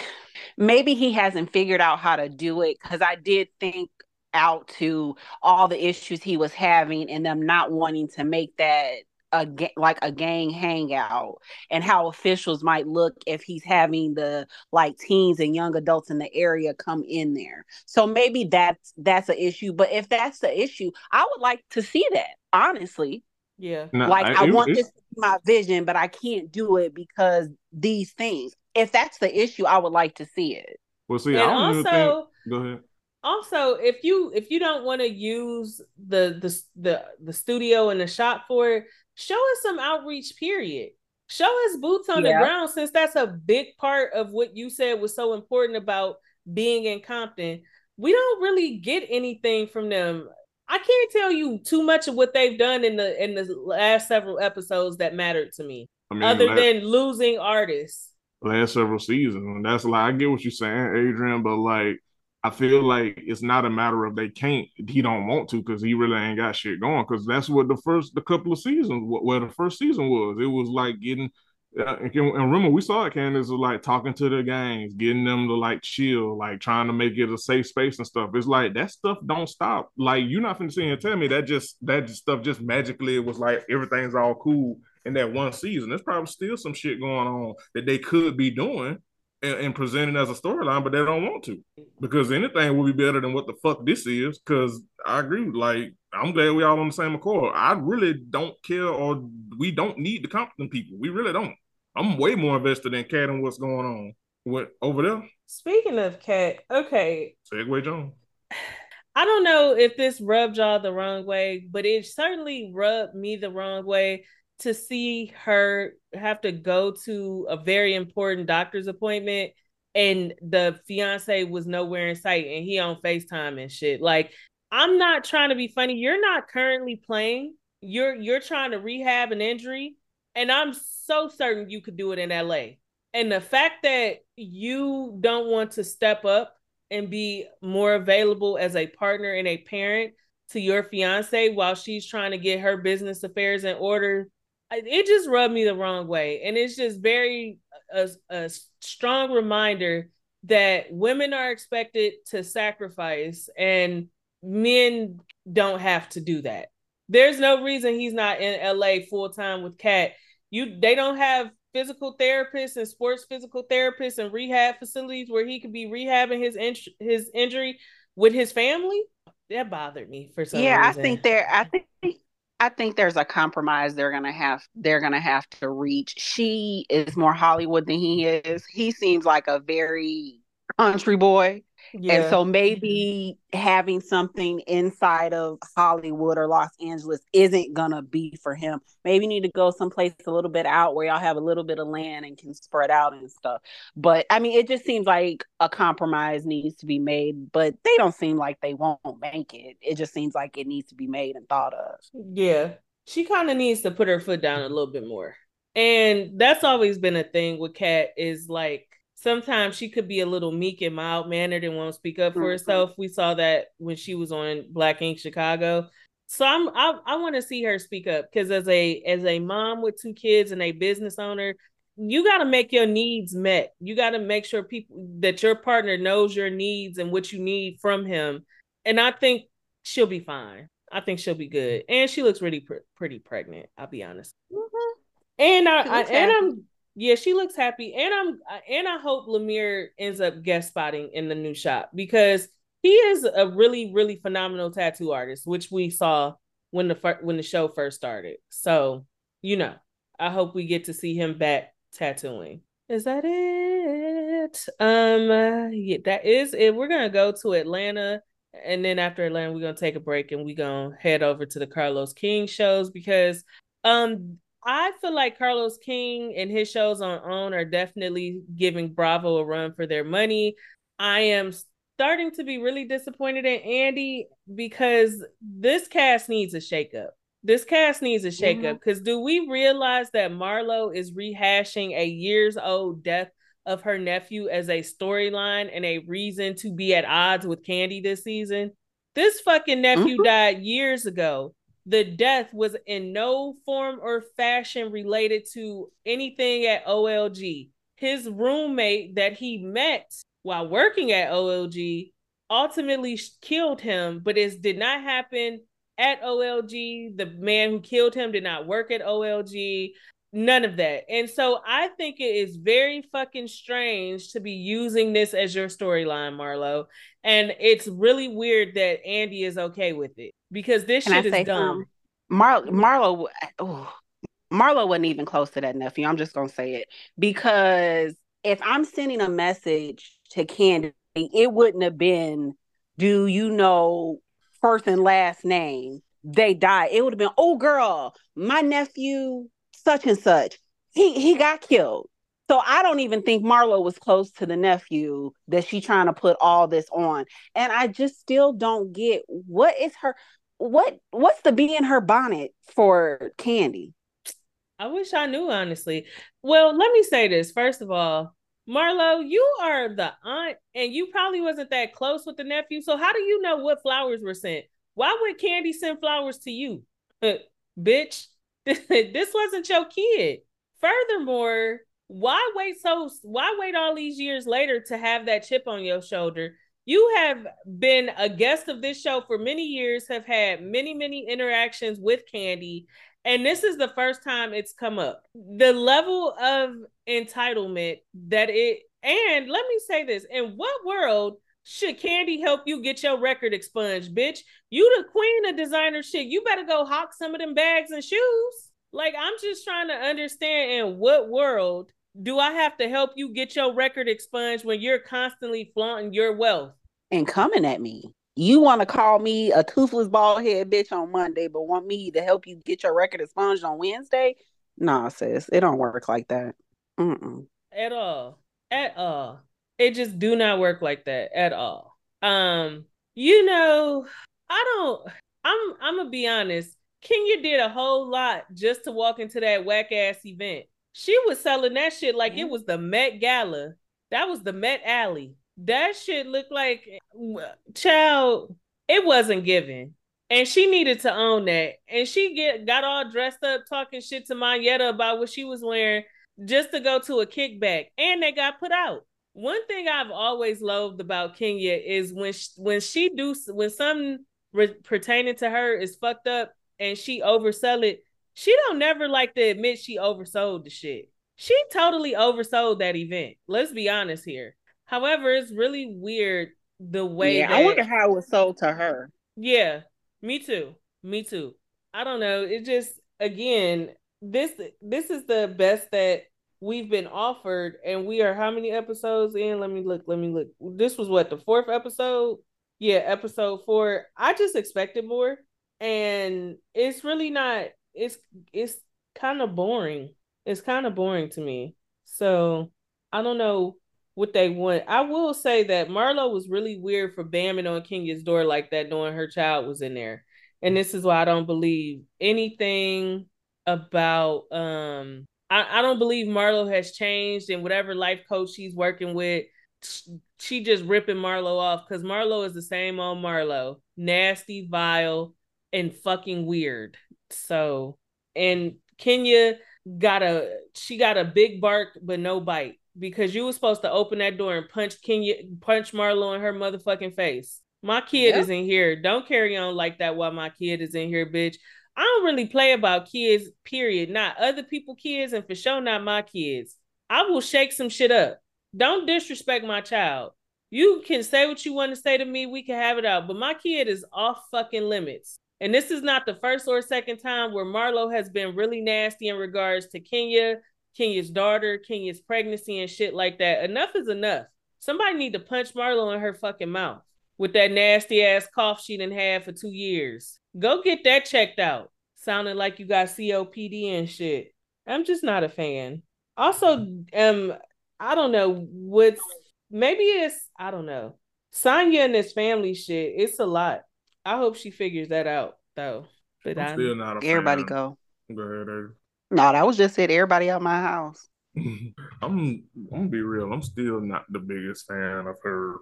Maybe he hasn't figured out how to do it, because I did think out to all the issues he was having and them not wanting to make that a, like a gang hangout, and how officials might look if he's having the like teens and young adults in the area come in there. So maybe that's that's an issue. But if that's the issue, I would like to see that, honestly. Yeah. No, like I, I want was- this to be my vision, but I can't do it because these things. If that's the issue, I would like to see it. Well, see, and I don't also, think... Go ahead. Also, if you if you don't want to use the, the the the studio and the shop for it, show us some outreach. Period. Show us boots on yeah. the ground, since that's a big part of what you said was so important about being in Compton. We don't really get anything from them. I can't tell you too much of what they've done in the in the last several episodes that mattered to me, I mean, other that... than losing artists. Last several seasons, and that's like, I get what you're saying, Adrian, but like, I feel like it's not a matter of they can't, he don't want to, because he really ain't got shit going, because that's what the first, the couple of seasons, where the first season was, it was like getting, uh, and remember, we saw it, Candace was like talking to the gangs, getting them to like chill, like trying to make it a safe space and stuff. It's like, that stuff don't stop. Like, you're not finna sit here and tell me that just, that stuff just magically was like, everything's all cool. In that one season, there's probably still some shit going on that they could be doing and, and presenting as a storyline, but they don't want to, because anything will be better than what the fuck this is. Because I agree, like, I'm glad we all on the same accord. I really don't care, or we don't need the competent people. We really don't. I'm way more invested in Kat and what's going on with, over there. Speaking of Kat, okay. Segway Jones. I don't know if this rubbed y'all the wrong way, but it certainly rubbed me the wrong way to see her have to go to a very important doctor's appointment and the fiance was nowhere in sight and he on FaceTime and shit. Like, I'm not trying to be funny. You're not currently playing. You're you're trying to rehab an injury, and I'm so certain you could do it in L A. And the fact that you don't want to step up and be more available as a partner and a parent to your fiance while she's trying to get her business affairs in order, it just rubbed me the wrong way. And it's just very a, a strong reminder that women are expected to sacrifice and men don't have to do that. There's no reason he's not in L A full time with Kat. You, they don't have physical therapists and sports physical therapists and rehab facilities where he could be rehabbing his in- his injury with his family. That bothered me for some yeah, reason. Yeah, I think there. I think. I think there's a compromise they're gonna have they're gonna have to reach. She is more Hollywood than he is. He seems like a very country boy. Yeah. And so maybe having something inside of Hollywood or Los Angeles isn't gonna be for him. Maybe you need to go someplace a little bit out where y'all have a little bit of land and can spread out and stuff. But I mean, it just seems like a compromise needs to be made, but they don't seem like they won't make it. It just seems like it needs to be made and thought of. Yeah. She kind of needs to put her foot down a little bit more. And that's always been a thing with Kat, is like, sometimes she could be a little meek and mild mannered and won't speak up for mm-hmm. herself. We saw that when she was on Black Ink Chicago. So I'm I, I want to see her speak up, because as a as a mom with two kids and a business owner, you got to make your needs met. You got to make sure people that your partner knows your needs and what you need from him. And I think she'll be fine. I think she'll be good. And she looks really pr- pretty pregnant, I'll be honest. Mm-hmm. And I, I and I'm yeah, she looks happy. And I'm and I hope Lemire ends up guest spotting in the new shop, because he is a really, really phenomenal tattoo artist, which we saw when the fir- when the show first started. So, you know, I hope we get to see him back tattooing. Is that it? Um, uh, yeah, that is it. We're gonna go to Atlanta, and then after Atlanta, we're gonna take a break and we're gonna head over to the Carlos King shows, because um, I feel like Carlos King and his shows on OWN are definitely giving Bravo a run for their money. I am starting to be really disappointed in Andy, because this cast needs a shakeup. This cast needs a shakeup, because mm-hmm. do we realize that Marlo is rehashing a years old death of her nephew as a storyline and a reason to be at odds with Candy this season? This fucking nephew mm-hmm. died years ago. The death was in no form or fashion related to anything at O L G. His roommate that he met while working at O L G ultimately killed him, but it did not happen at O L G. The man who killed him did not work at O L G, none of that. And so I think it is very fucking strange to be using this as your storyline, Marlo. And it's really weird that Andy is okay with it, because this Can shit I is dumb. Um, Mar- Marlo, oh, Marlo wasn't even close to that nephew. I'm just going to say it, because if I'm sending a message to Candy, it wouldn't have been, do you know first and last name, they died. It would have been, oh girl, my nephew such and such, he he got killed. So I don't even think Marlo was close to the nephew that she trying to put all this on. And I just still don't get what is her, what what's the bee in her bonnet for Candy? I wish I knew, honestly. Well, let me say this. First of all, Marlo, you are the aunt, and you probably wasn't that close with the nephew. So how do you know what flowers were sent? Why would Candy send flowers to you? Uh, bitch, this wasn't your kid. Furthermore, why wait so, why wait all these years later to have that chip on your shoulder? You have been a guest of this show for many years, have had many, many interactions with Candy, and this is the first time it's come up. The level of entitlement that it, and let me say this, in what world should Candy help you get your record expunged, bitch? You the queen of designer shit. You better go hawk some of them bags and shoes. Like, I'm just trying to understand, in what world do I have to help you get your record expunged when you're constantly flaunting your wealth? And coming at me. You want to call me a toothless bald head bitch on Monday, but want me to help you get your record expunged on Wednesday? Nah, sis, it don't work like that. Mm-mm. At all. At all. It just do not work like that at all. Um, you know, I don't, I'm, I'm going to be honest. Kenya did a whole lot just to walk into that whack ass event. She was selling that shit like mm-hmm. it was the Met Gala. That was the Met Alley. That shit looked like, child, it wasn't given. And she needed to own that. And she get got all dressed up talking shit to Mayetta about what she was wearing just to go to a kickback. And they got put out. One thing I've always loathed about Kenya is when she, when she do, when something re- pertaining to her is fucked up and she oversell it, she don't never like to admit she oversold the shit. She totally oversold that event. Let's be honest here. However, it's really weird the way yeah, that... I wonder how it was sold to her. Yeah, me too. Me too. I don't know. It just, again, this this is the best that we've been offered, and we are how many episodes in? Let me look. Let me look. This was what, the fourth episode? Yeah, episode four. I just expected more, and it's really not... It's, it's kind of boring. It's kind of boring to me. So, I don't know what they want. I will say that Marlo was really weird for bamming on Kenya's door like that, knowing her child was in there. And this is why I don't believe anything about um I, I don't believe Marlo has changed, and whatever life coach she's working with, she just ripping Marlo off, because Marlo is the same old Marlo. Nasty, vile, and fucking weird. So, and Kenya got a, she got a big bark, but no bite, because you were supposed to open that door and punch Kenya, punch Marlo in her motherfucking face. My kid yep. is in here. Don't carry on like that while my kid is in here, bitch. I don't really play about kids, period. Not other people's kids, and for sure not my kids. I will shake some shit up. Don't disrespect my child. You can say what you want to say to me. We can have it out. But my kid is off fucking limits. And this is not the first or second time where Marlo has been really nasty in regards to Kenya, Kenya's daughter, Kenya's pregnancy and shit like that. Enough is enough. Somebody need to punch Marlo in her fucking mouth with that nasty ass cough she done had for two years. Go get that checked out. Sounding like you got C O P D and shit. I'm just not a fan. Also, um... I don't know what's, maybe it's, I don't know. Sonya and his family shit, it's a lot. I hope she figures that out, though. But I'm still not a fan. Everybody go. Go ahead, Eddie. No, that was just it. Everybody out my house. I'm, I'm gonna be real. I'm still not the biggest fan of her,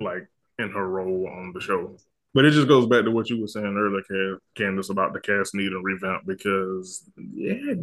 like, in her role on the show. But it just goes back to what you were saying earlier, Candace, about the cast need a revamp, because, yeah,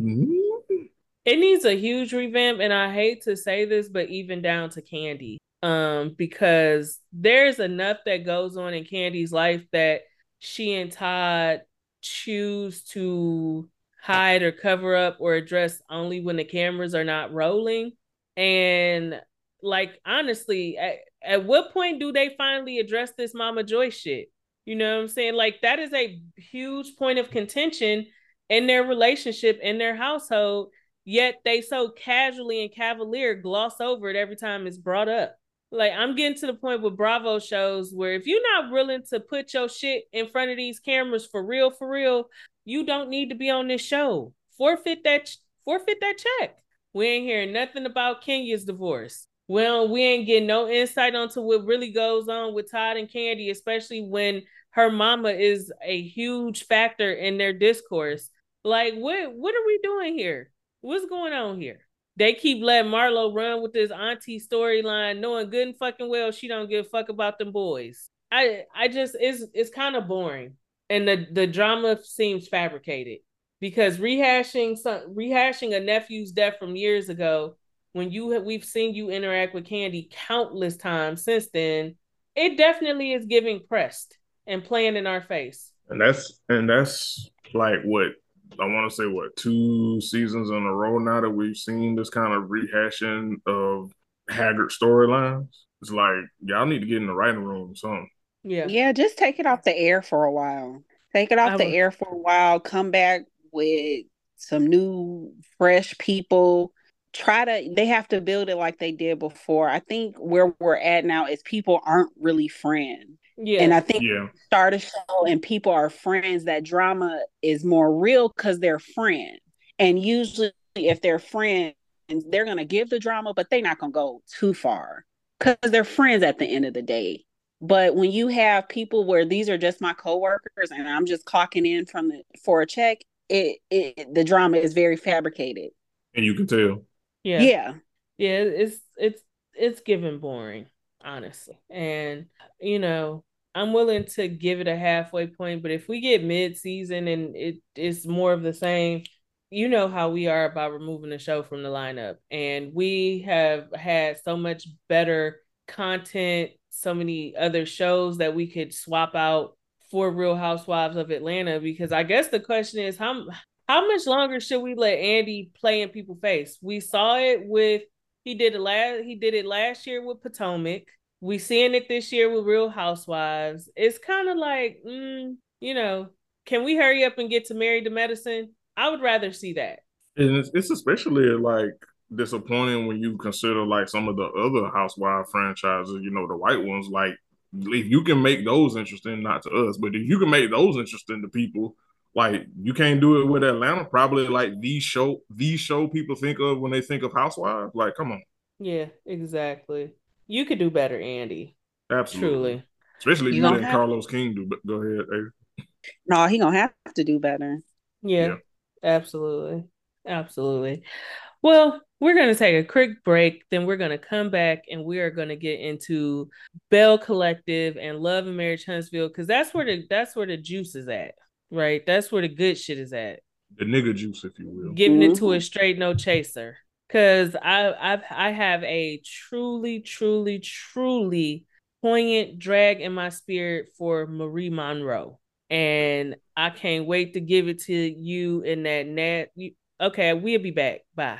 it needs a huge revamp, and I hate to say this, but even down to Candy, um, because there's enough that goes on in Candy's life that she and Todd choose to hide or cover up or address only when the cameras are not rolling. And, like, honestly, at, at what point do they finally address this Mama Joy shit? You know what I'm saying? Like, that is a huge point of contention in their relationship, in their household. Yet they so casually and cavalier gloss over it every time it's brought up. Like, I'm getting to the point with Bravo shows where if you're not willing to put your shit in front of these cameras for real, for real, you don't need to be on this show. Forfeit that, forfeit that check. We ain't hearing nothing about Kenya's divorce. Well, we ain't getting no insight onto what really goes on with Todd and Candy, especially when her mama is a huge factor in their discourse. Like, what, what are we doing here? What's going on here? They keep letting Marlo run with this auntie storyline, knowing good and fucking well she don't give a fuck about them boys. I I just, it's it's kind of boring. And the, the drama seems fabricated, because rehashing some, rehashing a nephew's death from years ago, when you have, we've seen you interact with Candy countless times since then, it definitely is giving pressed and playing in our face. And that's, and that's like what, I want to say what two seasons in a row now that we've seen this kind of rehashing of haggard storylines. It's like, y'all need to get in the writing room or something. Yeah, yeah, just take it off the air for a while. Take it off I the would... air for a while. Come back with some new, fresh people. Try to. They have to build it like they did before. I think where we're at now is people aren't really friends. Yeah. And I think yeah. start a show and people are friends, that drama is more real because they're friends. And usually if they're friends, they're going to give the drama, but they're not going to go too far because they're friends at the end of the day. But when you have people where these are just my coworkers and I'm just clocking in from the, for a check, it, it the drama is very fabricated. And you can tell. Yeah. Yeah. Yeah. It's, it's, it's giving boring. Honestly. And, you know, I'm willing to give it a halfway point, but if we get mid-season and it is more of the same, you know how we are about removing the show from the lineup. And we have had so much better content, so many other shows that we could swap out for Real Housewives of Atlanta, because I guess the question is, how, how much longer should we let Andy play in people's face? We saw it with He did it last. He did it last year with Potomac. We seeing it this year with Real Housewives. It's kind of like, mm, you know, can we hurry up and get to Married to Medicine? I would rather see that. And it's, it's especially like disappointing when you consider like some of the other housewife franchises. You know, the white ones. Like, if you can make those interesting, not to us, but if you can make those interesting to people. Like, you can't do it with Atlanta. Probably like the show, the show people think of when they think of Housewives. Like, come on. Yeah, exactly. You could do better, Andy. Absolutely. Truly. Especially if you let Carlos King do. But go ahead, Avery. No, he gonna have to do better. Yeah, yeah, absolutely, absolutely. Well, we're going to take a quick break. Then we're going to come back and we are going to get into Belle Collective and Love and Marriage Huntsville, because that's where the that's where the juice is at, right? That's where the good shit is at. The nigga juice, if you will. Giving mm-hmm. it to a straight no chaser. Because I I've, I have a truly, truly, truly poignant drag in my spirit for Marie Monroe. And I can't wait to give it to you in that nat. Okay, we'll be back. Bye.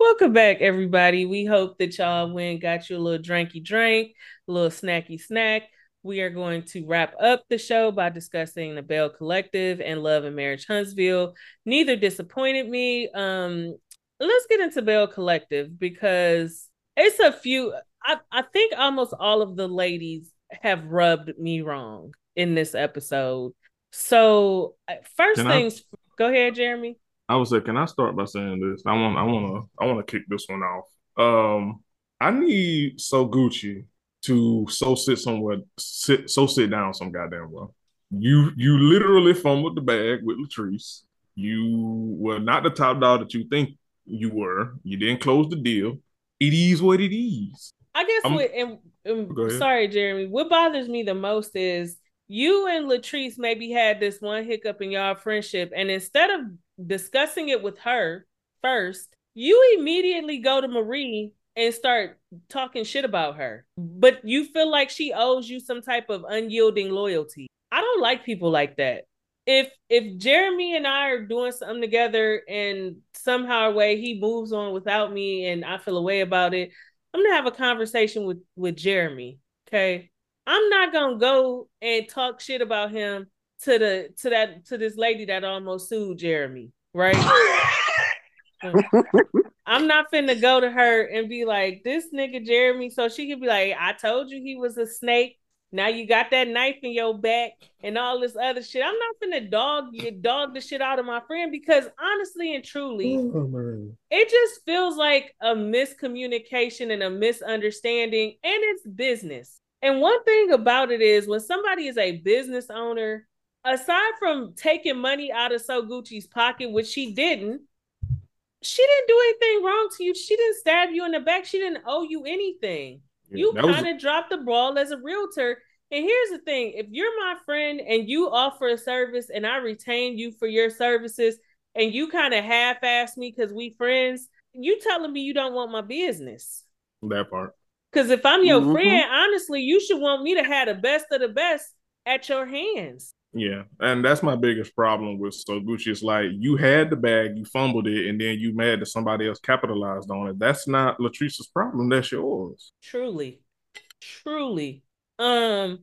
Welcome back, everybody. We hope that y'all went got you a little dranky drink, a little snacky snack. We are going to wrap up the show by discussing the Belle Collective and Love and Marriage Huntsville. Neither disappointed me. Um, let's get into Belle Collective, because it's a few. I, I think almost all of the ladies have rubbed me wrong in this episode. So first Can things, I- go ahead, Jeremy. I was like, can I start by saying this? I want, I want to, I want to kick this one off. Um, I need So Gucci to so sit somewhere, sit so sit down some goddamn well. You, you literally fumbled the bag with Latrice. You were not the top dog that you think you were. You didn't close the deal. It is what it is. I guess. I'm, what, and, and sorry, Jeremy. What bothers me the most is you and Latrice maybe had this one hiccup in y'all friendship, and instead of discussing it with her first, you immediately go to Marie and start talking shit about her, but you feel like she owes you some type of unyielding loyalty. I don't like people like that. If if Jeremy and I are doing something together and somehow or way he moves on without me and I feel a way about it, I'm gonna have a conversation with, with Jeremy, okay? I'm not gonna go and talk shit about him to the to that to this lady that almost sued Jeremy, right? I'm not finna go to her and be like, this nigga Jeremy, so she could be like, I told you he was a snake. Now you got that knife in your back and all this other shit. I'm not finna dog you dog the shit out of my friend, because honestly and truly, oh, it just feels like a miscommunication and a misunderstanding, and it's business. And one thing about it is, when somebody is a business owner, aside from taking money out of So Gucci's pocket, which she didn't, she didn't do anything wrong to you. She didn't stab you in the back. She didn't owe you anything. Yeah, you kind of was... dropped the ball as a realtor. And here's the thing. If you're my friend and you offer a service and I retain you for your services and you kind of half-ass me because we friends, you telling me you don't want my business. That part. Because if I'm your mm-hmm. friend, honestly, you should want me to have the best of the best at your hands. Yeah, and that's my biggest problem with So Gucci. It's like, you had the bag, you fumbled it, and then you mad that somebody else capitalized on it. That's not Latrice's problem. That's yours. Truly. Truly. Um.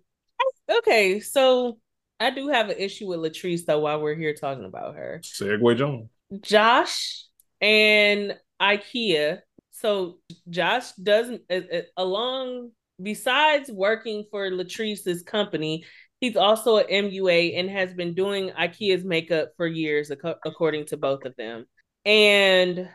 Okay, so I do have an issue with Latrice, though, while we're here talking about her. Segway John. Josh and IKEA. So Josh doesn't, along, besides working for Latrice's company, he's also an M U A and has been doing IKEA's makeup for years, according to both of them. And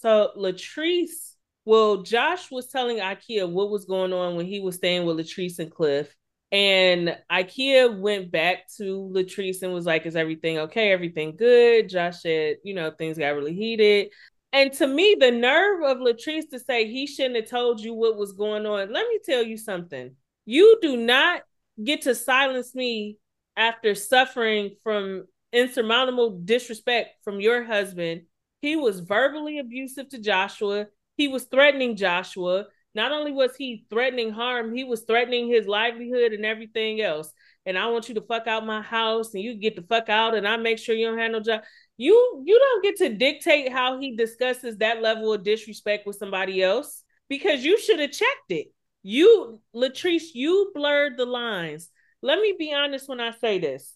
so Latrice, well, Josh was telling IKEA what was going on when he was staying with Latrice and Cliff. And IKEA went back to Latrice and was like, is everything okay? Everything good? Josh said, you know, things got really heated. And to me, the nerve of Latrice to say he shouldn't have told you what was going on. Let me tell you something. You do not get to silence me after suffering from insurmountable disrespect from your husband. He was verbally abusive to Joshua. He was threatening Joshua. Not only was he threatening harm, he was threatening his livelihood and everything else. And I want you to fuck out my house, and you get the fuck out, and I make sure you don't have no job. You you don't get to dictate how he discusses that level of disrespect with somebody else, because you should have checked it. You, Latrice, you blurred the lines. Let me be honest when I say this.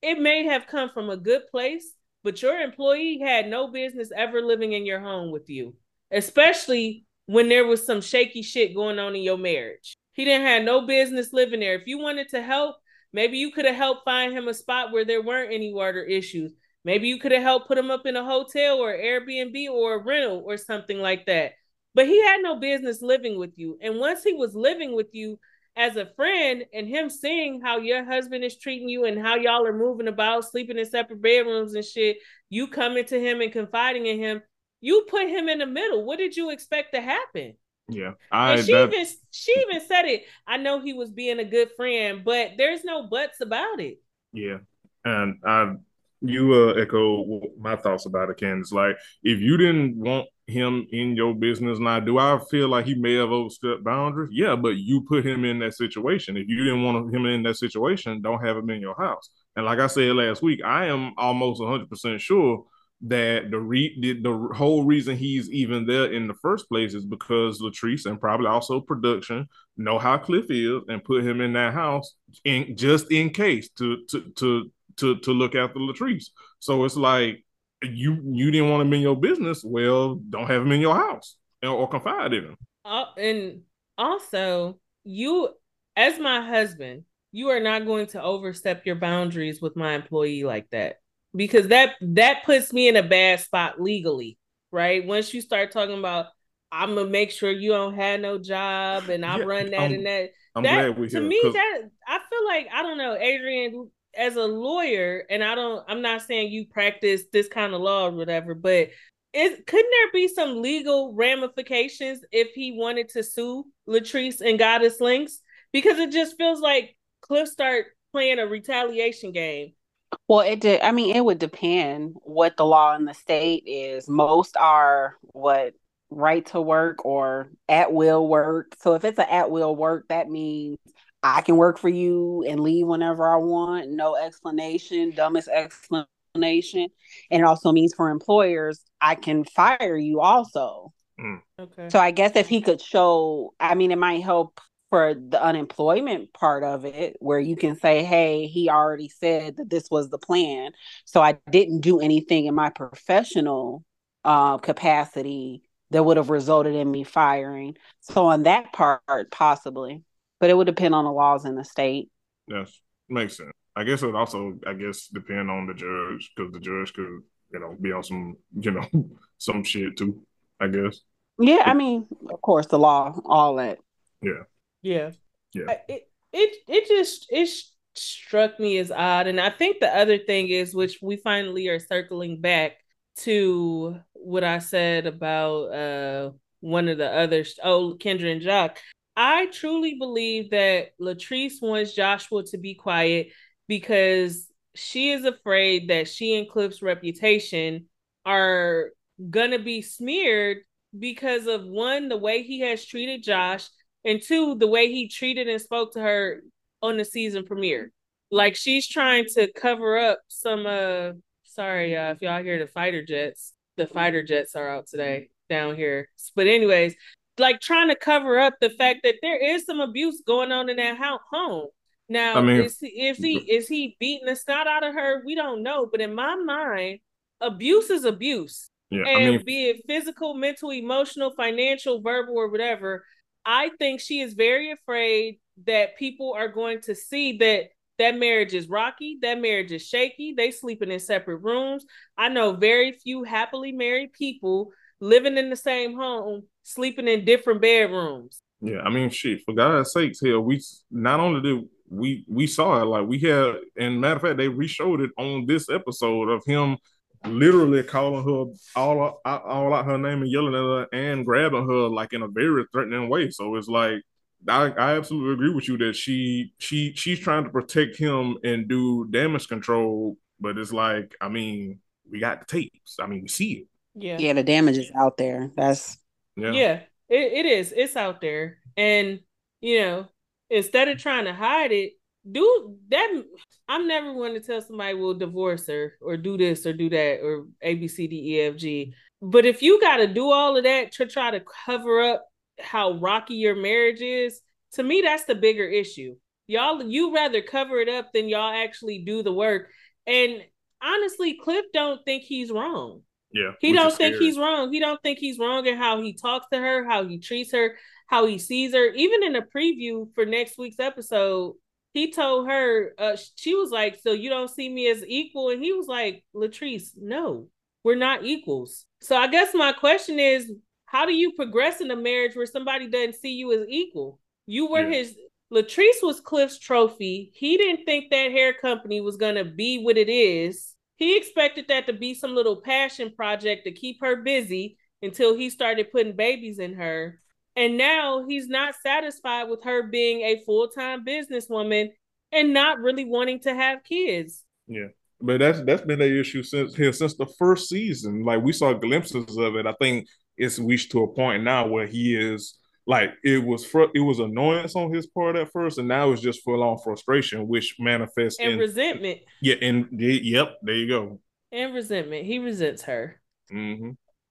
It may have come from a good place, but your employee had no business ever living in your home with you, especially when there was some shaky shit going on in your marriage. He didn't have no business living there. If you wanted to help, maybe you could have helped find him a spot where there weren't any water issues. Maybe you could have helped put him up in a hotel or Airbnb or a rental or something like that. But he had no business living with you. And once he was living with you as a friend and him seeing how your husband is treating you and how y'all are moving about, sleeping in separate bedrooms and shit, you coming to him and confiding in him, you put him in the middle. What did you expect to happen? Yeah. I, and she, that... even, she even said it. I know he was being a good friend, but there's no buts about it. Yeah. And I, you uh, echo my thoughts about it, Candace. Like, if you didn't want him in your business. Now, do I feel like he may have overstepped boundaries? Yeah, but you put him in that situation. If you didn't want him in that situation, don't have him in your house. And like I said last week, I am almost one hundred percent sure that the, re- the the whole reason he's even there in the first place is because Latrice and probably also production know how Cliff is and put him in that house in just in case to to to to, to look after Latrice. So it's like, You you didn't want him in your business. Well, don't have him in your house or, or confide in him. Uh, and also, you as my husband, you are not going to overstep your boundaries with my employee like that, because that that puts me in a bad spot legally, right? Once you start talking about, I'm gonna make sure you don't have no job and I yeah, run that I'm, and that. I'm that, glad we're to here, me, cause... that I feel like I don't know, Adrian. As a lawyer, and I don't, I'm not saying you practice this kind of law or whatever, but it, couldn't there be some legal ramifications if he wanted to sue Latrice and Goddess Links? Because it just feels like Cliff start playing a retaliation game. Well, it did. I mean, it would depend what the law in the state is. Most are what right to work or at will work. So if it's an at will work, that means I can work for you and leave whenever I want. No explanation, dumbest explanation. And it also means for employers, I can fire you also. Mm. Okay. So I guess if he could show, I mean, it might help for the unemployment part of it, where you can say, hey, he already said that this was the plan. So I didn't do anything in my professional uh, capacity that would have resulted in me firing. So on that part, possibly. But it would depend on the laws in the state. Yes, makes sense. I guess it would also, I guess, depend on the judge, because the judge could, you know, be on some, you know, some shit too, I guess. Yeah, I mean, of course, the law, all that. Yeah. Yeah. Yeah. It, it, it just, it struck me as odd. And I think the other thing is, which we finally are circling back to what I said about uh, one of the others, oh, Kendra and Joc. I truly believe that Latrice wants Joshua to be quiet because she is afraid that she and Cliff's reputation are going to be smeared because of, one, the way he has treated Josh, and two, the way he treated and spoke to her on the season premiere. Like, she's trying to cover up some, uh, sorry, uh, if y'all hear the fighter jets, the fighter jets are out today down here. But anyways, like trying to cover up the fact that there is some abuse going on in that home. Now, I mean, is, he, is he is he beating the snot out of her? We don't know. But in my mind, abuse is abuse. Yeah, and I mean, be it physical, mental, emotional, financial, verbal, or whatever, I think she is very afraid that people are going to see that that marriage is rocky, that marriage is shaky, they sleeping in separate rooms. I know very few happily married people living in the same home, sleeping in different bedrooms. Yeah, I mean, shit, for God's sakes, hell, we not only did we we saw it, like we had, and matter of fact, they re-showed it on this episode of him literally calling her all out, all out her name and yelling at her and grabbing her like in a very threatening way. So it's like, I, I absolutely agree with you that she she she's trying to protect him and do damage control, but it's like, I mean, we got the tapes. I mean, we see it. Yeah, yeah, the damage is out there. That's yeah, yeah it, it is. It's out there, and you know, instead of trying to hide it, do that. I'm never going to tell somebody we'll divorce her or do this or do that or A B C D E F G. But if you got to do all of that to try to cover up how rocky your marriage is, to me, that's the bigger issue. Y'all, you rather cover it up than y'all actually do the work. And honestly, Cliff don't think he's wrong. Yeah, he don't think he's wrong. He don't think he's wrong in how he talks to her, how he treats her, how he sees her. Even in the preview for next week's episode, he told her, uh, she was like, so you don't see me as equal? And he was like, Latrice, no, we're not equals. So I guess my question is, how do you progress in a marriage where somebody doesn't see you as equal? You were yeah. his, Latrice was Cliff's trophy. He didn't think that hair company was going to be what it is. He expected that to be some little passion project to keep her busy until he started putting babies in her. And now he's not satisfied with her being a full-time businesswoman and not really wanting to have kids. Yeah. But that's that's been an issue since here since the first season. Like, we saw glimpses of it. I think it's reached to a point now where he is like, it was fr- it was annoyance on his part at first, and now it's just full on frustration, which manifests and in resentment. Yeah, and yep, there you go. And resentment. He resents her. Mm-hmm.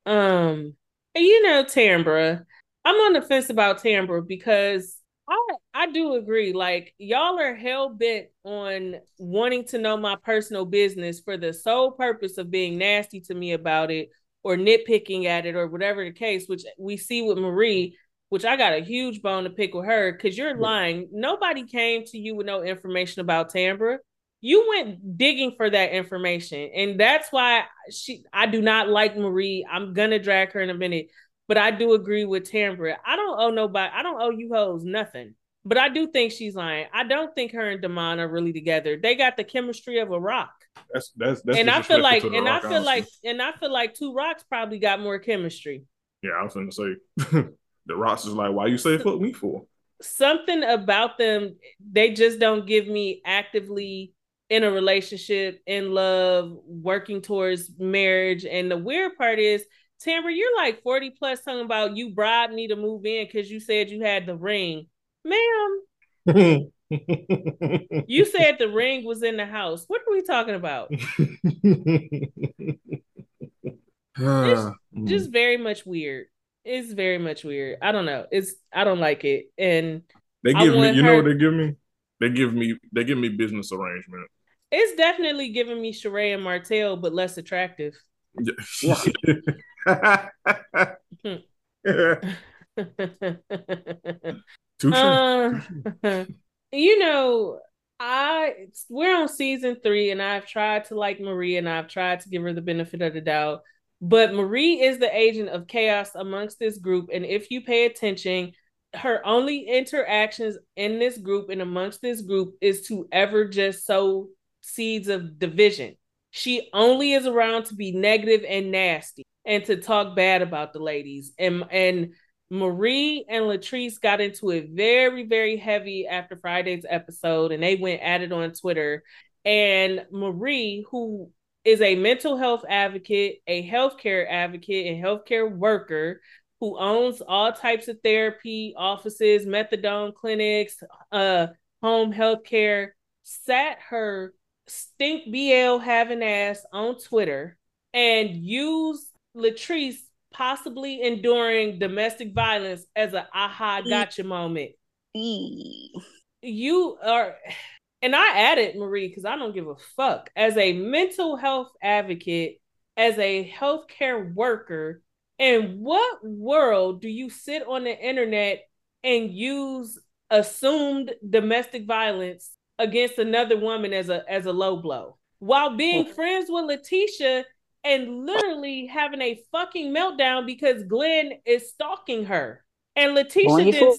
Um, and you know, Tambra, I'm on the fence about Tambra because I I do agree. Like, y'all are hell bent on wanting to know my personal business for the sole purpose of being nasty to me about it or nitpicking at it or whatever the case, which we see with Marie. Which I got a huge bone to pick with her because you're lying. Nobody came to you with no information about Tambra. You went digging for that information. And that's why she. I do not like Marie. I'm going to drag her in a minute. But I do agree with Tambra. I don't owe nobody. I don't owe you hoes nothing. But I do think she's lying. I don't think her and Damon are really together. They got the chemistry of a rock. That's that's, that's and I feel like and rock, I feel honestly. like and I feel like two rocks probably got more chemistry. Yeah, I was going to say. The Ross is like, why you say fuck me for? Something about them, they just don't give me actively in a relationship, in love, working towards marriage. And the weird part is, Tambra, you're like forty plus talking about you bribed me to move in because you said you had the ring. Ma'am, you said the ring was in the house. What are we talking about? It's just very much weird. It's very much weird. I don't know. It's I don't like it. And they give me, you her... know what they give me? They give me they give me business arrangement. It's definitely giving me Sheree and Martell, but less attractive. uh, you know, I we're on season three, and I've tried to like Marie, and I've tried to give her the benefit of the doubt. But Marie is the agent of chaos amongst this group. And if you pay attention, her only interactions in this group and amongst this group is to ever just sow seeds of division. She only is around to be negative and nasty and to talk bad about the ladies. And, and Marie and Latrice got into it very, very heavy after Friday's episode. And they went at it on Twitter. And Marie, who is a mental health advocate, a healthcare advocate, and healthcare worker who owns all types of therapy offices, methadone clinics, uh, home healthcare, sat her stink B L having ass on Twitter and used Latrice possibly enduring domestic violence as an aha gotcha mm. moment. Mm. You are. And I added Marie because I don't give a fuck. As a mental health advocate, as a healthcare worker, in what world do you sit on the internet and use assumed domestic violence against another woman as a as a low blow while being friends with Letitia and literally having a fucking meltdown because Glenn is stalking her? And Letitia did,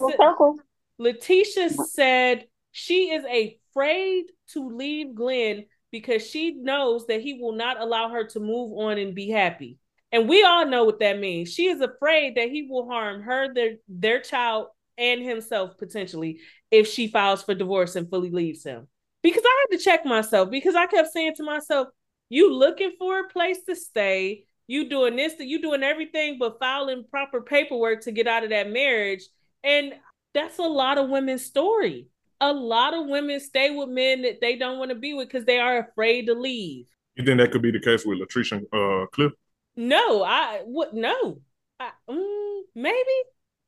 Letitia said she is a afraid to leave Glenn because she knows that he will not allow her to move on and be happy. And we all know what that means. She is afraid that he will harm her, their, their child, and himself potentially if she files for divorce and fully leaves him. Because I had to check myself because I kept saying to myself, you looking for a place to stay. You doing this, you doing everything but filing proper paperwork to get out of that marriage. And that's a lot of women's story. A lot of women stay with men that they don't want to be with because they are afraid to leave. You think that could be the case with Latrice and uh, Cliff? No, I would no, I, mm, maybe.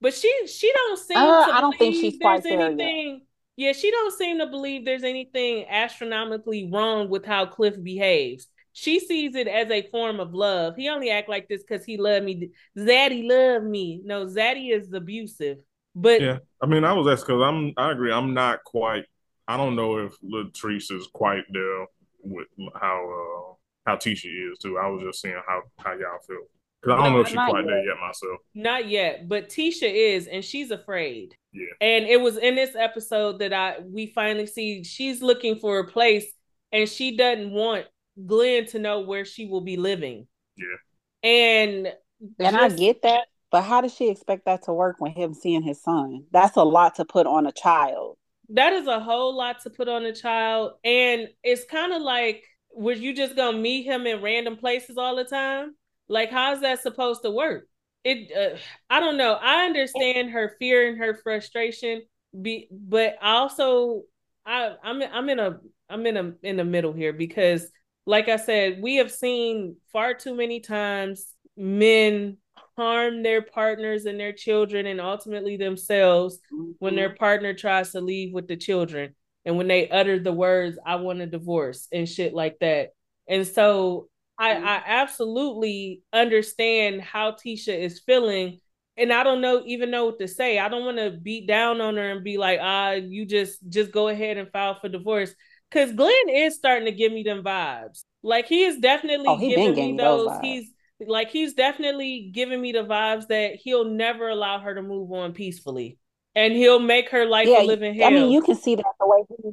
But she she don't seem. Uh, to I don't think she's quite there anything, yet. Yeah, she don't seem to believe there's anything astronomically wrong with how Cliff behaves. She sees it as a form of love. He only act like this because he loved me. Zaddy loved me. No, Zaddy is abusive. But yeah, I mean, I was asked because I'm. I agree. I'm not quite. I don't know if Latrice is quite there with how uh, how Tisha is too. I was just seeing how how y'all feel because I don't no, know if she's quite yet. there yet myself. Not yet, but Tisha is, and she's afraid. Yeah, and it was in this episode that I we finally see she's looking for a place, and she doesn't want Glenn to know where she will be living. Yeah. And and I get that, but how does she expect that to work when him seeing his son? That's a lot to put on a child. That is a whole lot to put on a child. And it's kind of like, were you just gonna meet him in random places all the time? Like, how's that supposed to work? It uh, I don't know. I understand her fear and her frustration, be, but also I I'm I'm in a I'm in a in the middle here because like I said, we have seen far too many times men harm their partners and their children and ultimately themselves mm-hmm. when their partner tries to leave with the children and when they utter the words, I want a divorce and shit like that. And so mm-hmm. I, I absolutely understand how Tisha is feeling. And I don't know, even know what to say. I don't want to beat down on her and be like, ah, you just, just go ahead and file for divorce. Cause Glenn is starting to give me them vibes. Like he is definitely oh, he giving me those. those he's like he's definitely giving me the vibes that he'll never allow her to move on peacefully, and he'll make her life yeah, a living hell. I mean, you can see that the way he,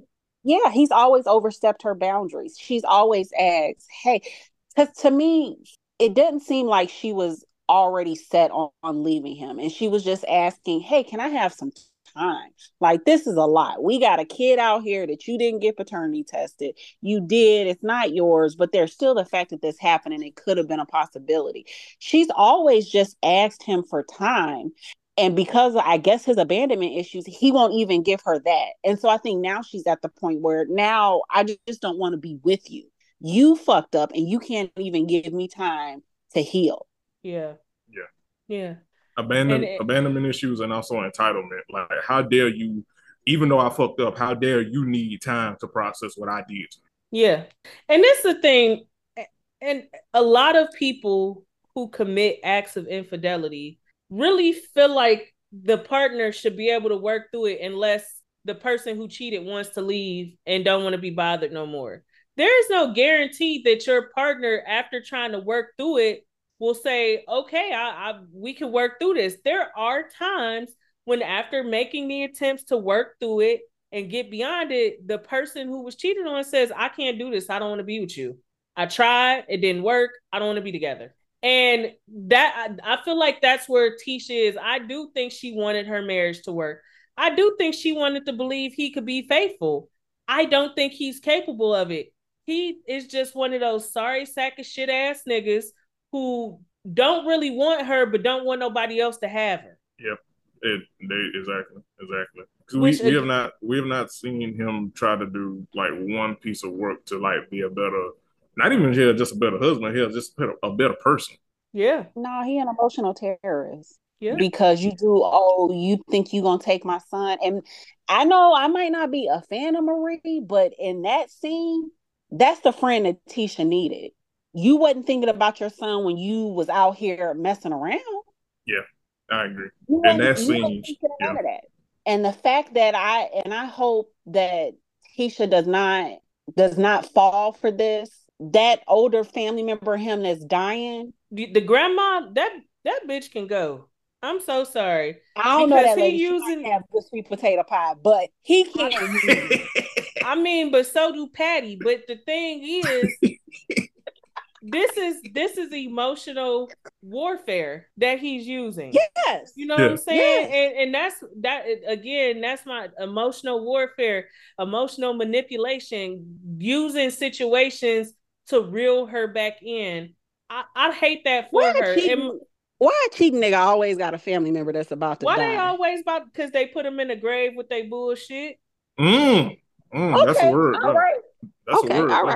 yeah, he's always overstepped her boundaries. She's always asked, "Hey," because to me, it doesn't seem like she was already set on, on leaving him, and she was just asking, "Hey, can I have some?" T- Time. Like, this is a lot. We got a kid out here that you didn't get paternity tested. You did. It's not yours, but there's still the fact that this happened and it could have been a possibility. She's always just asked him for time. And because I guess his abandonment issues, he won't even give her that. And so I think now she's at the point where now I just, just don't want to be with you. You fucked up and you can't even give me time to heal. Yeah. Yeah. Yeah. Abandon, it, abandonment issues and also entitlement. Like, how dare you, even though I fucked up, how dare you need time to process what I did? Yeah. And that's the thing. And a lot of people who commit acts of infidelity really feel like the partner should be able to work through it unless the person who cheated wants to leave and don't want to be bothered no more. There is no guarantee that your partner, after trying to work through it, will say, okay, I, I we can work through this. There are times when after making the attempts to work through it and get beyond it, the person who was cheated on says, I can't do this. I don't want to be with you. I tried. It didn't work. I don't want to be together. And that I, I feel like that's where Tisha is. I do think she wanted her marriage to work. I do think she wanted to believe he could be faithful. I don't think he's capable of it. He is just one of those sorry sack of shit ass niggas who don't really want her, but don't want nobody else to have her. Yep, it, they, exactly, exactly. Because we, we have not we have not seen him try to do like one piece of work to like be a better, not even yeah, just a better husband. He's just a better person. Yeah. No, he an emotional terrorist. Yeah. Because you do. Oh, you think you gonna take my son? And I know I might not be a fan of Marie, but in that scene, that's the friend that Tisha needed. You wasn't thinking about your son when you was out here messing around. Yeah, I agree. You and that seems yeah. that. And the fact that I and I hope that Tisha does not does not fall for this. That older family member, him that's dying, the, the grandma that that bitch can go. I'm so sorry. I don't know that lady using have the sweet potato pie, but he can't. I mean, but so do Patty. But the thing is. This is this is emotional warfare that he's using. Yes. You know yeah. what I'm saying? Yes. And and that's that again, that's my emotional warfare, emotional manipulation, using situations to reel her back in. I, I hate that for why her. Cheating, and, why a cheating nigga always got a family member that's about to why die? Why they always about because they put them in the grave with their bullshit? Mm. mm okay. That's a word. All right. That's okay, a word. All right.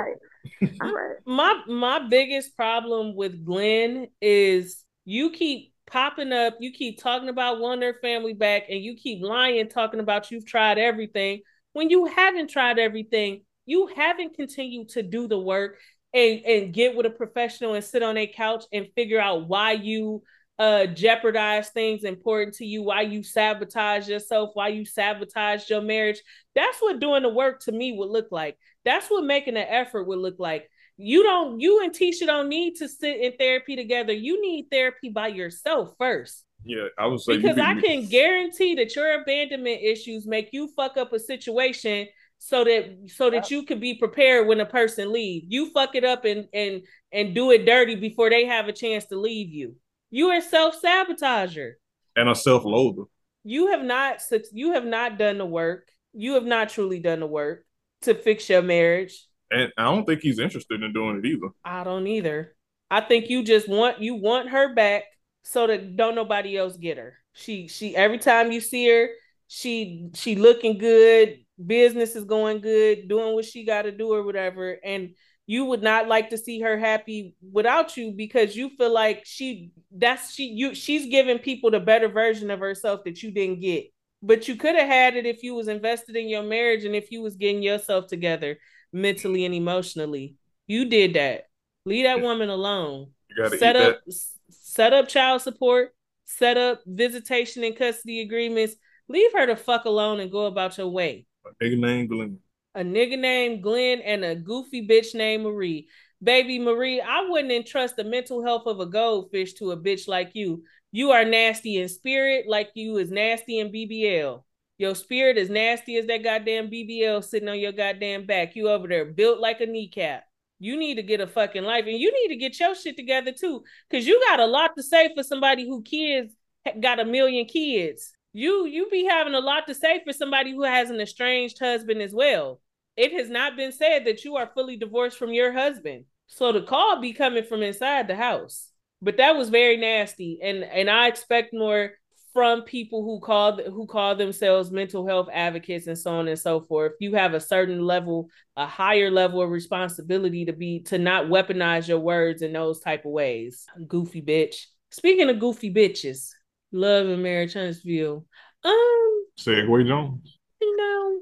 right. my my biggest problem with Glenn is you keep popping up, you keep talking about wanting their family back, and you keep lying, talking about you've tried everything when you haven't tried everything. You haven't continued to do the work. and and get with a professional and sit on a couch and figure out why you uh, jeopardize things important to you, why you sabotage yourself, why you sabotage your marriage. That's what doing the work to me would look like. That's what making an effort would look like. You don't, you and Tisha don't need to sit in therapy together. You need therapy by yourself first. Yeah, I was like, because I can guarantee that your abandonment issues make you fuck up a situation so that so that you can be prepared when a person leaves. You fuck it up and and and do it dirty before they have a chance to leave you. You are a self-sabotager and a self-loather. You have not you have not done the work. You have not truly done the work to fix your marriage. And I don't think he's interested in doing it either. I don't either. I think you just want you want her back so that don't nobody else get her. She she every time you see her, she she looking good, business is going good, doing what she got to do or whatever. And you would not like to see her happy without you because you feel like she that's she you she's giving people the better version of herself that you didn't get. But you could have had it if you was invested in your marriage and if you was getting yourself together mentally and emotionally. You did that. Leave that woman alone. You gotta set up that. Set up child support, set up visitation and custody agreements. Leave her the fuck alone and go about your way. A nigga named Glenn. A nigga named Glenn and a goofy bitch named Marie. Baby Marie, I wouldn't entrust the mental health of a goldfish to a bitch like you. You are nasty in spirit like you is nasty in B B L. Your spirit is nasty as that goddamn B B L sitting on your goddamn back. You over there built like a kneecap. You need to get a fucking life, and you need to get your shit together too, because you got a lot to say for somebody who kids got a million kids. You you be having a lot to say for somebody who has an estranged husband as well. It has not been said that you are fully divorced from your husband. So the call be coming from inside the house. But that was very nasty, and and I expect more from people who call who call themselves mental health advocates and so on and so forth. You have a certain level, a higher level of responsibility to be to not weaponize your words in those type of ways. Goofy bitch. Speaking of goofy bitches, Love and Marriage Huntsville. Um, Segway Jones. You know,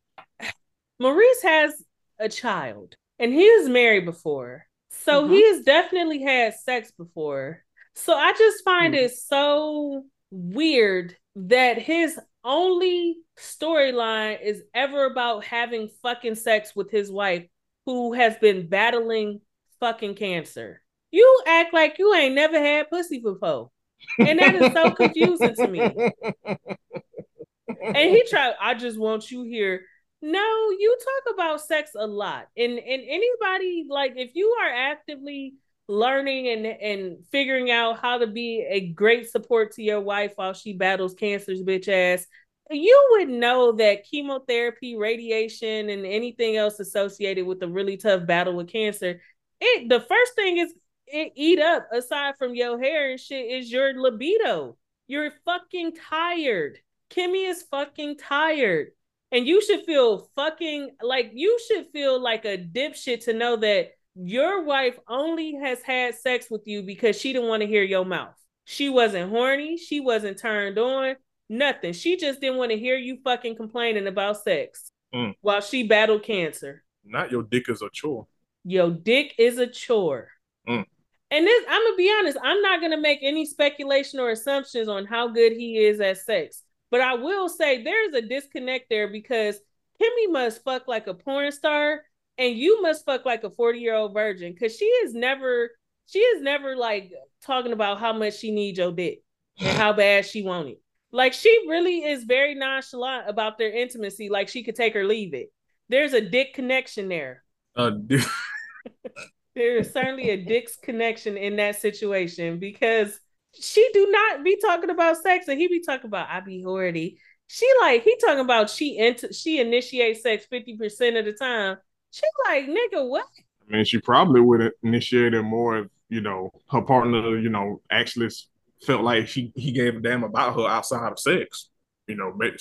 huh. Maurice has a child, and he was married before, so mm-hmm. he has definitely had sex before. So I just find it so weird that his only storyline is ever about having fucking sex with his wife, who has been battling fucking cancer. You act like you ain't never had pussy before. And that is so confusing to me. And he tried, I just want you here. No, you talk about sex a lot. And, and anybody, like, if you are actively learning and and figuring out how to be a great support to your wife while she battles cancer's bitch ass, you would know that chemotherapy, radiation, and anything else associated with a really tough battle with cancer, it the first thing is it eat up, aside from your hair and shit, is your libido. You're fucking tired. Kimmy is fucking tired. And you should feel fucking like you should feel like a dipshit to know that your wife only has had sex with you because she didn't want to hear your mouth. She wasn't horny. She wasn't turned on. Nothing. She just didn't want to hear you fucking complaining about sex mm. while she battled cancer. Not your dick is a chore. Your dick is a chore. Mm. And this, I'm going to be honest, I'm not going to make any speculation or assumptions on how good he is at sex. But I will say there's a disconnect there because Kimmy must fuck like a porn star, and you must fuck like a forty-year-old virgin, because she is never, she is never like talking about how much she needs your dick and how bad she wants it. Like, she really is very nonchalant about their intimacy. Like, she could take or leave it. There's a dick connection there. Uh, d- there is certainly a dick's connection in that situation, because she do not be talking about sex and he be talking about, I be horny. She like, he talking about she int- she initiates sex fifty percent of the time. She like, nigga, what? I mean, she probably would have initiated more if, you know, her partner, you know, actually felt like she he gave a damn about her outside of sex. You know, but,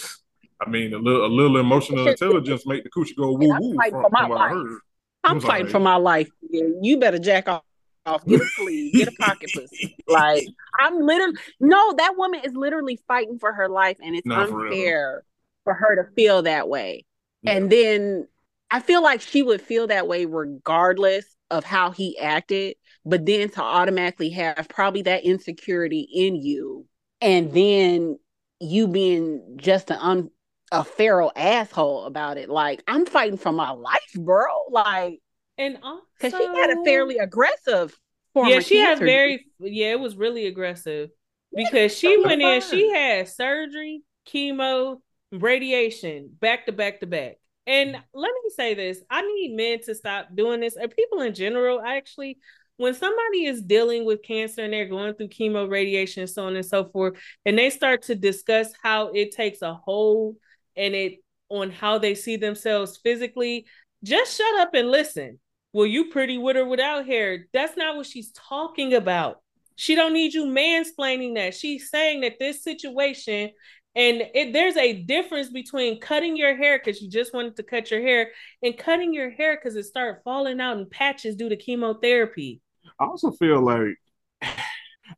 I mean, a little a little emotional intelligence make the coochie go woo woo. I'm, from, from from I'm fighting like, for my life. Yeah, you better jack off. off. Get a flea, get a pocket pussy. Like, I'm literally no. That woman is literally fighting for her life, and it's Not unfair for, for her to feel that way. Yeah. And then. I feel like she would feel that way regardless of how he acted, but then to automatically have probably that insecurity in you, and then you being just an un, a feral asshole about it. Like, I'm fighting for my life, bro. Like, and also, because she had a fairly aggressive form yeah, of she cancer. had very yeah, it was really aggressive because she went in, she had surgery, chemo, radiation, back to back to back. And let me say this, I need men to stop doing this, and people in general. I actually, when somebody is dealing with cancer and they're going through chemo, radiation, so on and so forth, and they start to discuss how it takes a hold and it on how they see themselves physically, just shut up and listen. Well, you pretty with or without hair. That's not what she's talking about. She don't need you mansplaining that. She's saying that this situation, and it, there's a difference between cutting your hair because you just wanted to cut your hair and cutting your hair because it started falling out in patches due to chemotherapy. I also feel like,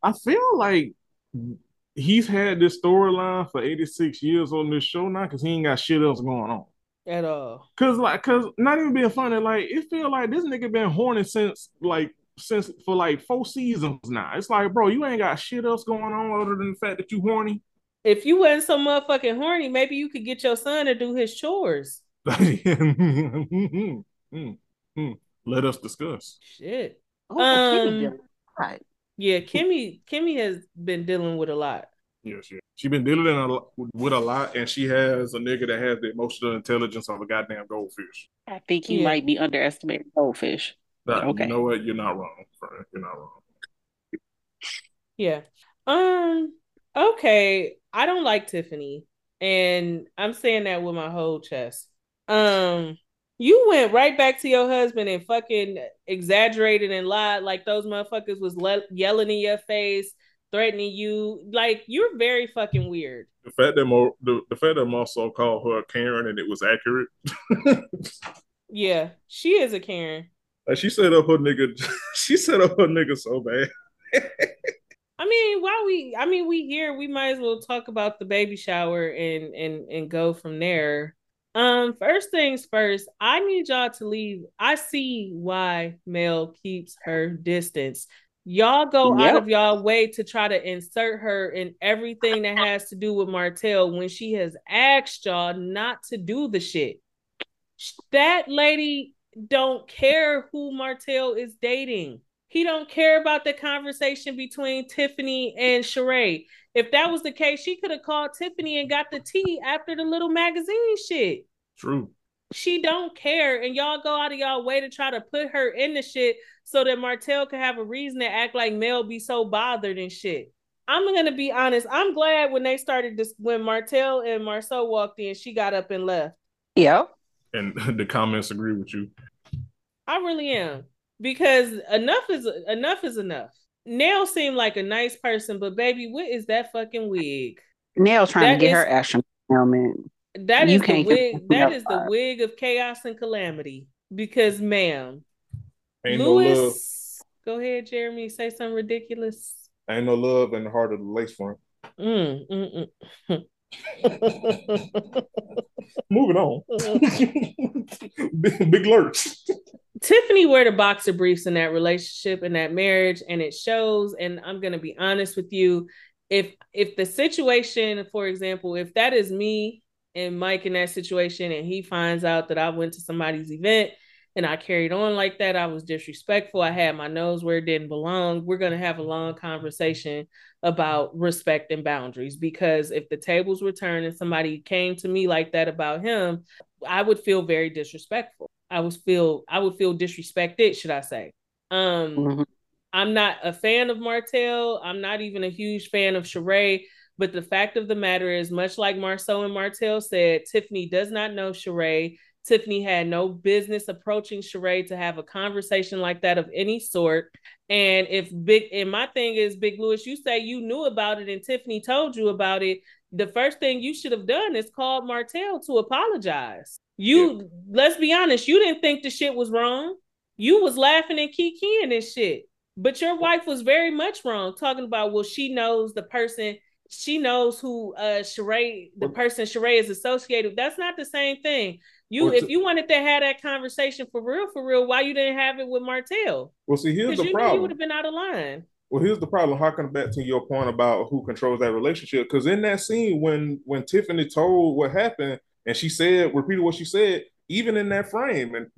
I feel like he's had this storyline for eighty-six years on this show now because he ain't got shit else going on. At all. Cause like, cause not even being funny, like it feel like this nigga been horny since like since for like four seasons now. It's like, bro, you ain't got shit else going on other than the fact that you horny. If you wasn't so motherfucking horny, maybe you could get your son to do his chores. Let us discuss. Shit. Oh, um, right. Yeah, Kimmy, Kimmy has been dealing with a lot. Yeah, she, she been dealing in a, with a lot, and she has a nigga that has the emotional intelligence of a goddamn goldfish. I think you yeah. might be underestimating goldfish. Nah, okay. You know what? You're not wrong, friend. You're not wrong. Yeah. Um. Okay. I don't like Tiffany, and I'm saying that with my whole chest. Um. You went right back to your husband and fucking exaggerated and lied like those motherfuckers was le- yelling in your face, threatening you. Like, you're very fucking weird. The fact that Mo, the, the fact that Marlo called her a Karen and it was accurate. Yeah, she is a Karen. Like, she set up her nigga. She set up her nigga so bad. I mean, while we, I mean, we here, we might as well talk about the baby shower and and and go from there. Um, first things first, I need y'all to leave. I see why Mel keeps her distance. Y'all go yep. out of y'all way to try to insert her in everything that has to do with Martell when she has asked y'all not to do the shit. That lady don't care who Martell is dating. He don't care about the conversation between Tiffany and Sheree. If that was the case, she could have called Tiffany and got the tea after the little magazine shit. True. She don't care, and y'all go out of y'all way to try to put her in the shit so that Martell could have a reason to act like Mel be so bothered and shit. I'm gonna be honest. I'm glad when they started this, when Martell and Marceau walked in, she got up and left. Yeah. And the comments agree with you. I really am, because enough is enough is enough. Nail seemed like a nice person, but baby, what is that fucking wig? Nail trying that to get is- her action helmet. That you is the wig. That is the wig of chaos and calamity. Because, ma'am, ain't Lewis, no love. Go ahead, Jeremy. Say something ridiculous. Ain't no love in the heart of the lace front. Mm, mm, mm. Moving on. big, big lurch. Tiffany wear the boxer briefs in that relationship and that marriage, and it shows. And I'm gonna be honest with you, if if the situation, for example, if that is me and Mike in that situation, and he finds out that I went to somebody's event and I carried on like that, I was disrespectful, I had my nose where it didn't belong, we're going to have a long conversation about respect and boundaries. Because if the tables were turned and somebody came to me like that about him, I would feel very disrespectful. I would feel, I would feel disrespected, should I say. Um, mm-hmm. I'm not a fan of Martell. I'm not even a huge fan of Sheree. But the fact of the matter is, much like Marceau and Martell said, Tiffany does not know Sheree. Tiffany had no business approaching Sheree to have a conversation like that of any sort. And if Big, and my thing is, Big Lewis, you say you knew about it and Tiffany told you about it. The first thing you should have done is called Martell to apologize. You, yeah. Let's be honest, you didn't think the shit was wrong. You was laughing and kikiing and shit. But your wife was very much wrong, talking about, well, she knows the person. She knows who uh Sheree, the person Sheree is associated with. That's not the same thing. You, if you wanted to have that conversation for real, for real, why you didn't have it with Martell? Well, see, here's the problem. You would have been out of line. Well, here's the problem. Harking back to your point about who controls that relationship, because in that scene when when Tiffany told what happened and she said, repeated what she said, even in that frame, and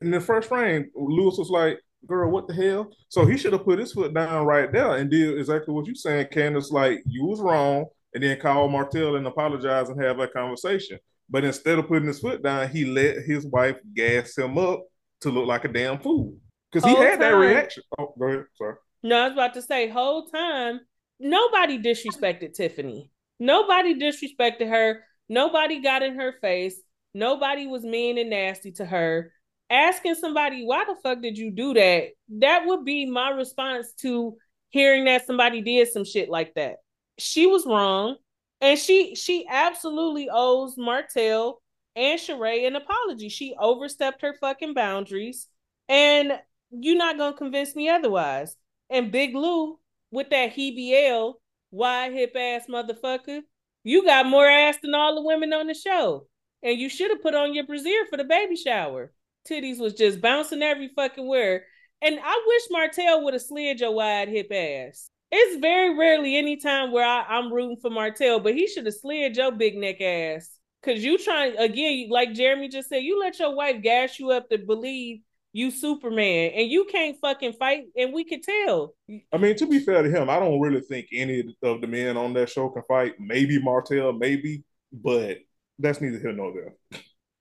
in the first frame, Lewis was like, "Girl, what the hell?" So he should have put his foot down right there and did exactly what you're saying, Candace. Like, you was wrong, and then call Martell and apologize and have that conversation. But instead of putting his foot down, he let his wife gas him up to look like a damn fool. Because he whole had that time, reaction. Oh, go ahead. Sorry. No, I was about to say, whole time, nobody disrespected Tiffany. Nobody disrespected her. Nobody got in her face. Nobody was mean and nasty to her. Asking somebody, why the fuck did you do that? That would be my response to hearing that somebody did some shit like that. She was wrong. And she she absolutely owes Martell and Sheree an apology. She overstepped her fucking boundaries. And you're not going to convince me otherwise. And Big Lou, with that he B L, wide hip ass motherfucker, you got more ass than all the women on the show. And you should have put on your brassiere for the baby shower. Titties was just bouncing every fucking word. And I wish Martell would have slid your wide hip ass. It's very rarely any time where I, I'm rooting for Martell, but he should have slid your big neck ass. Because you trying, again, like Jeremy just said, you let your wife gas you up to believe you Superman, and you can't fucking fight, and we could tell. I mean, to be fair to him, I don't really think any of the men on that show can fight. Maybe Martell, maybe, but that's neither here nor there.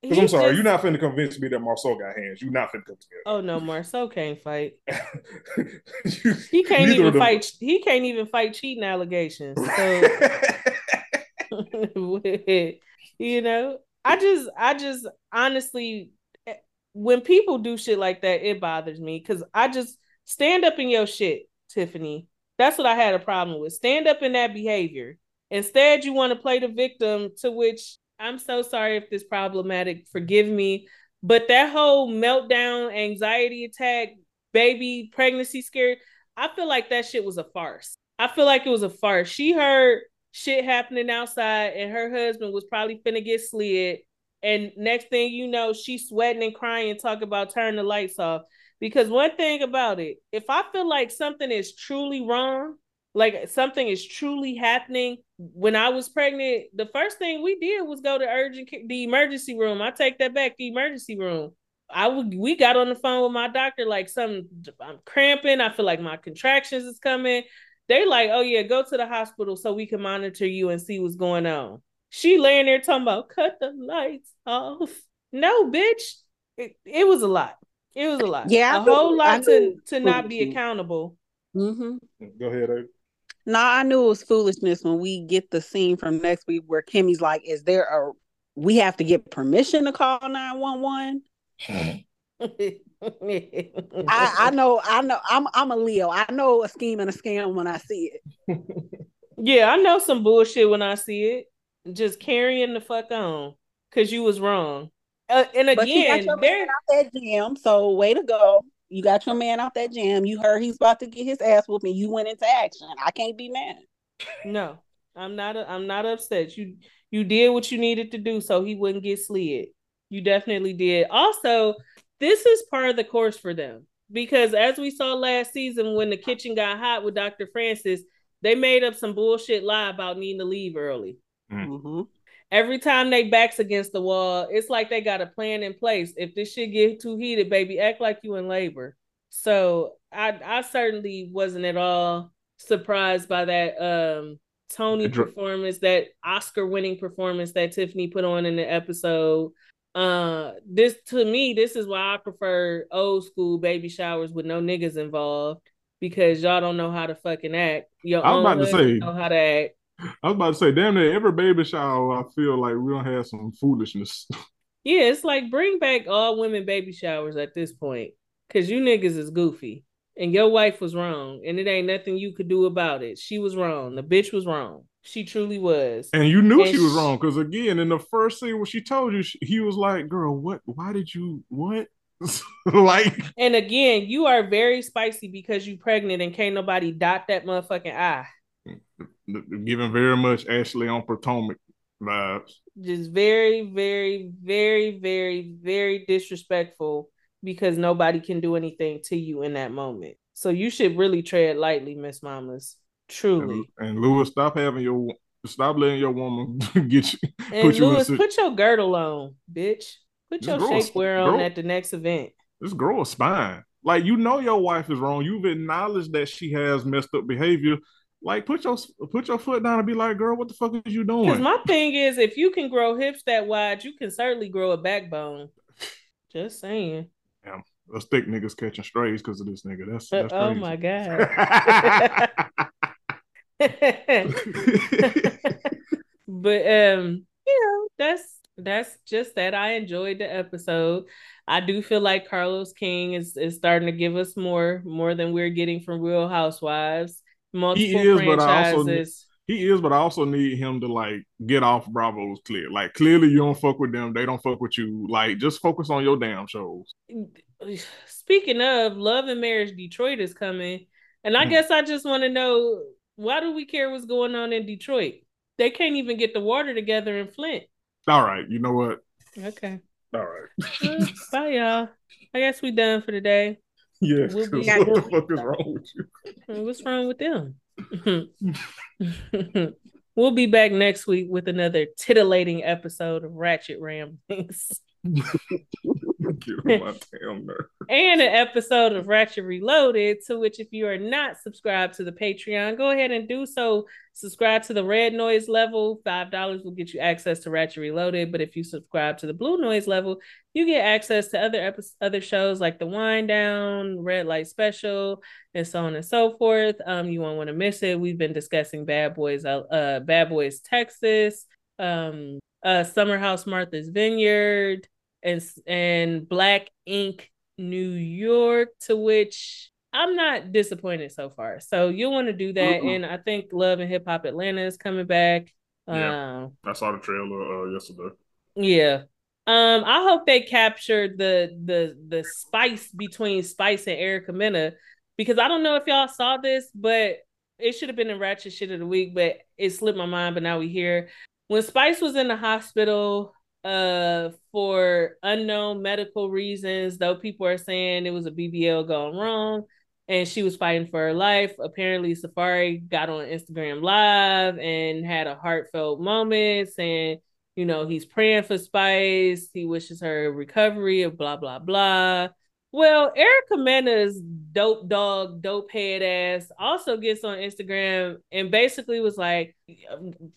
Because I'm sorry, just... you're not finna convince me that Marceau got hands. You're not finna come together. Oh no, Marceau can't fight. you, he can't even fight. He can't even fight cheating allegations. So you know, I just, I just honestly, when people do shit like that, it bothers me. Because I just stand up in your shit, Tiffany. That's what I had a problem with. Stand up in that behavior. Instead, you want to play the victim, to which. I'm so sorry if this is problematic, forgive me, but that whole meltdown, anxiety attack, baby, pregnancy scare, I feel like that shit was a farce. I feel like it was a farce. She heard shit happening outside and her husband was probably finna get slid. And next thing you know, she's sweating and crying and talking about turn the lights off. Because one thing about it, if I feel like something is truly wrong, like something is truly happening. When I was pregnant, the first thing we did was go to urgent care, the emergency room. I take that back, the emergency room. I would we got on the phone with my doctor, like some I'm cramping. I feel like my contractions is coming. They like, oh yeah, go to the hospital so we can monitor you and see what's going on. She laying there talking about cut the lights off. No, bitch. It, it was a lot. It was a lot. Yeah, a whole lot to to not be accountable. Mm-hmm. Go ahead, Abe. No, I knew it was foolishness when we get the scene from next week where Kimmy's like, is there a, we have to get permission to call nine one one? I, I know, I know, I'm I'm a Leo. I know a scheme and a scam when I see it. Yeah, I know some bullshit when I see it. Just carrying the fuck on, because you was wrong. Uh, and again, you there... out that jam, so way to go. You got your man out that jam. You heard he's about to get his ass whooped, and you went into action. I can't be mad. No, I'm not. A, I'm not upset. You you did what you needed to do, so he wouldn't get slid. You definitely did. Also, this is part of the course for them, because as we saw last season, when the kitchen got hot with Doctor Francis, they made up some bullshit lie about needing to leave early. Mm-hmm. Every time they backs against the wall, it's like they got a plan in place. If this shit get too heated, baby, act like you in labor. So I, I certainly wasn't at all surprised by that um, Tony performance, that Oscar-winning performance that Tiffany put on in the episode. Uh, this to me, this is why I prefer old school baby showers with no niggas involved, because y'all don't know how to fucking act. Your I was own about to say know how to act. I was about to say, damn near every baby shower, I feel like we don't have some foolishness. Yeah, it's like bring back all women baby showers at this point, because you niggas is goofy and your wife was wrong and it ain't nothing you could do about it. She was wrong. The bitch was wrong. She truly was. And you knew and she was she... wrong, because again, in the first scene when she told you, she, he was like, girl, what? Why did you, what? Like, and again, you are very spicy because you pregnant and can't nobody dot that motherfucking eye. Given very much Ashley on Potomac. vibes. Just very, very, very, very, very disrespectful, because nobody can do anything to you in that moment. So you should really tread lightly, Miss Mamas. Truly. And, and Lewis, stop having your stop letting your woman get you. And put Lewis, you in put your girdle on, bitch. Put just your shapewear on grow, at the next event. Just grow a spine. Like, you know your wife is wrong. You've acknowledged that she has messed up behavior. Like, put your put your foot down and be like, girl, what the fuck is you doing? Because my thing is, if you can grow hips that wide, you can certainly grow a backbone. Just saying. Damn, us thick niggas catching strays because of this nigga. That's, that's oh crazy. My god. But um, you know, that's that's just that. I enjoyed the episode. I do feel like Carlos King is is starting to give us more more than we're getting from Real Housewives. Multiple he is, franchises. But I also he is, but I also need him to like get off Bravo's clear. Like, clearly you don't fuck with them, they don't fuck with you. Like, just focus on your damn shows. Speaking of, Love and Marriage Detroit is coming, and I mm. guess I just want to know, why do we care what's going on in Detroit? They can't even get the water together in Flint. All right, you know what? Okay. All right. Well, bye, y'all. I guess we done for today. Yeah, we'll be what the fuck is wrong with you? What's wrong with them? We'll be back next week with another titillating episode of Ratchet Ramblings. And an episode of Ratchet Reloaded, to which, if you are not subscribed to the Patreon, go ahead and do so. Subscribe to the Red Noise level. five dollars will get you access to Ratchet Reloaded. But if you subscribe to the Blue Noise level, you get access to other episodes, other shows like The Wind Down, Red Light Special, and so on and so forth. Um, you won't want to miss it. We've been discussing Bad Boys, uh, Bad Boys Texas, um, uh, Summer House Martha's Vineyard, and and Black Ink New York, to which I'm not disappointed so far. So you'll want to do that. Mm-hmm. And I think Love and Hip Hop Atlanta is coming back. Yeah, um, I saw the trailer uh, yesterday. Yeah. Um, I hope they captured the the the spice between Spice and Erica Mena, because I don't know if y'all saw this, but it should have been the Ratchet Shit of the Week, but it slipped my mind, but now we here. When Spice was in the hospital, uh for unknown medical reasons, though people are saying it was a B B L gone wrong, and she was fighting for her life. Apparently Safari got on Instagram Live and had a heartfelt moment saying, you know, he's praying for Spice, he wishes her recovery of blah blah blah. Well, Erica Mena's dope dog, dope head ass also gets on Instagram and basically was like,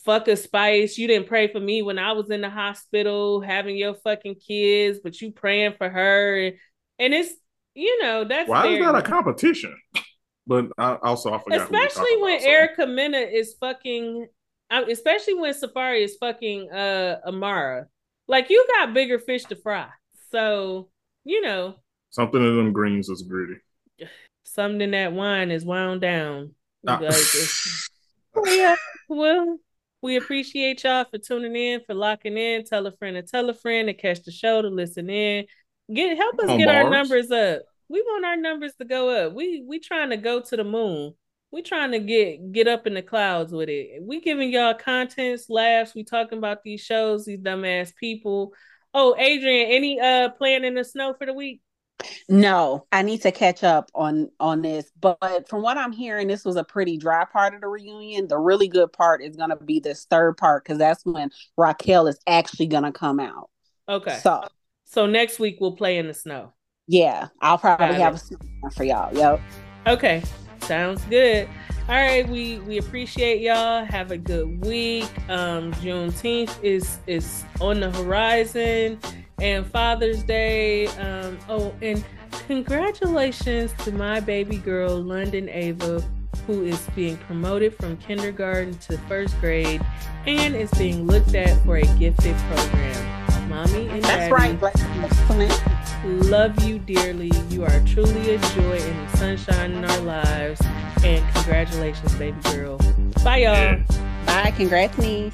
fuck a Spice. You didn't pray for me when I was in the hospital having your fucking kids, but you praying for her. And it's, you know, that's why is that a competition? But I also, I forgot. Especially when about, so. Erica Mena is fucking, especially when Safari is fucking uh, Amara. Like, you got bigger fish to fry. So, you know. Something in them greens is gritty. Something in that wine is wound down. Ah. Like, well, yeah, well, we appreciate y'all for tuning in, for locking in. Tell a friend and tell a friend to catch the show, to listen in. Get help us on get Mars. Our numbers up. We want our numbers to go up. We we trying to go to the moon. We trying to get get up in the clouds with it. We giving y'all contents, laughs. We talking about these shows, these dumbass people. Oh, Adrian, any uh plan in the snow for the week? No, I need to catch up on on this, but from what I'm hearing, this was a pretty dry part of the reunion. The really good part is going to be this third part, because that's when Raquel is actually going to come out. Okay. So so next week we'll play in the snow. Yeah, I'll probably have a snow for y'all. Yep. Okay, sounds good. All right, we we appreciate y'all. Have a good week. Um, Juneteenth is is on the horizon. And Father's Day. Um, oh, and congratulations to my baby girl, London Ava, who is being promoted from kindergarten to first grade and is being looked at for a gifted program. Mommy and That's Daddy, right. love you dearly. You are truly a joy and the sunshine in our lives. And congratulations, baby girl. Bye, y'all. Yeah. Bye. Congrats, me.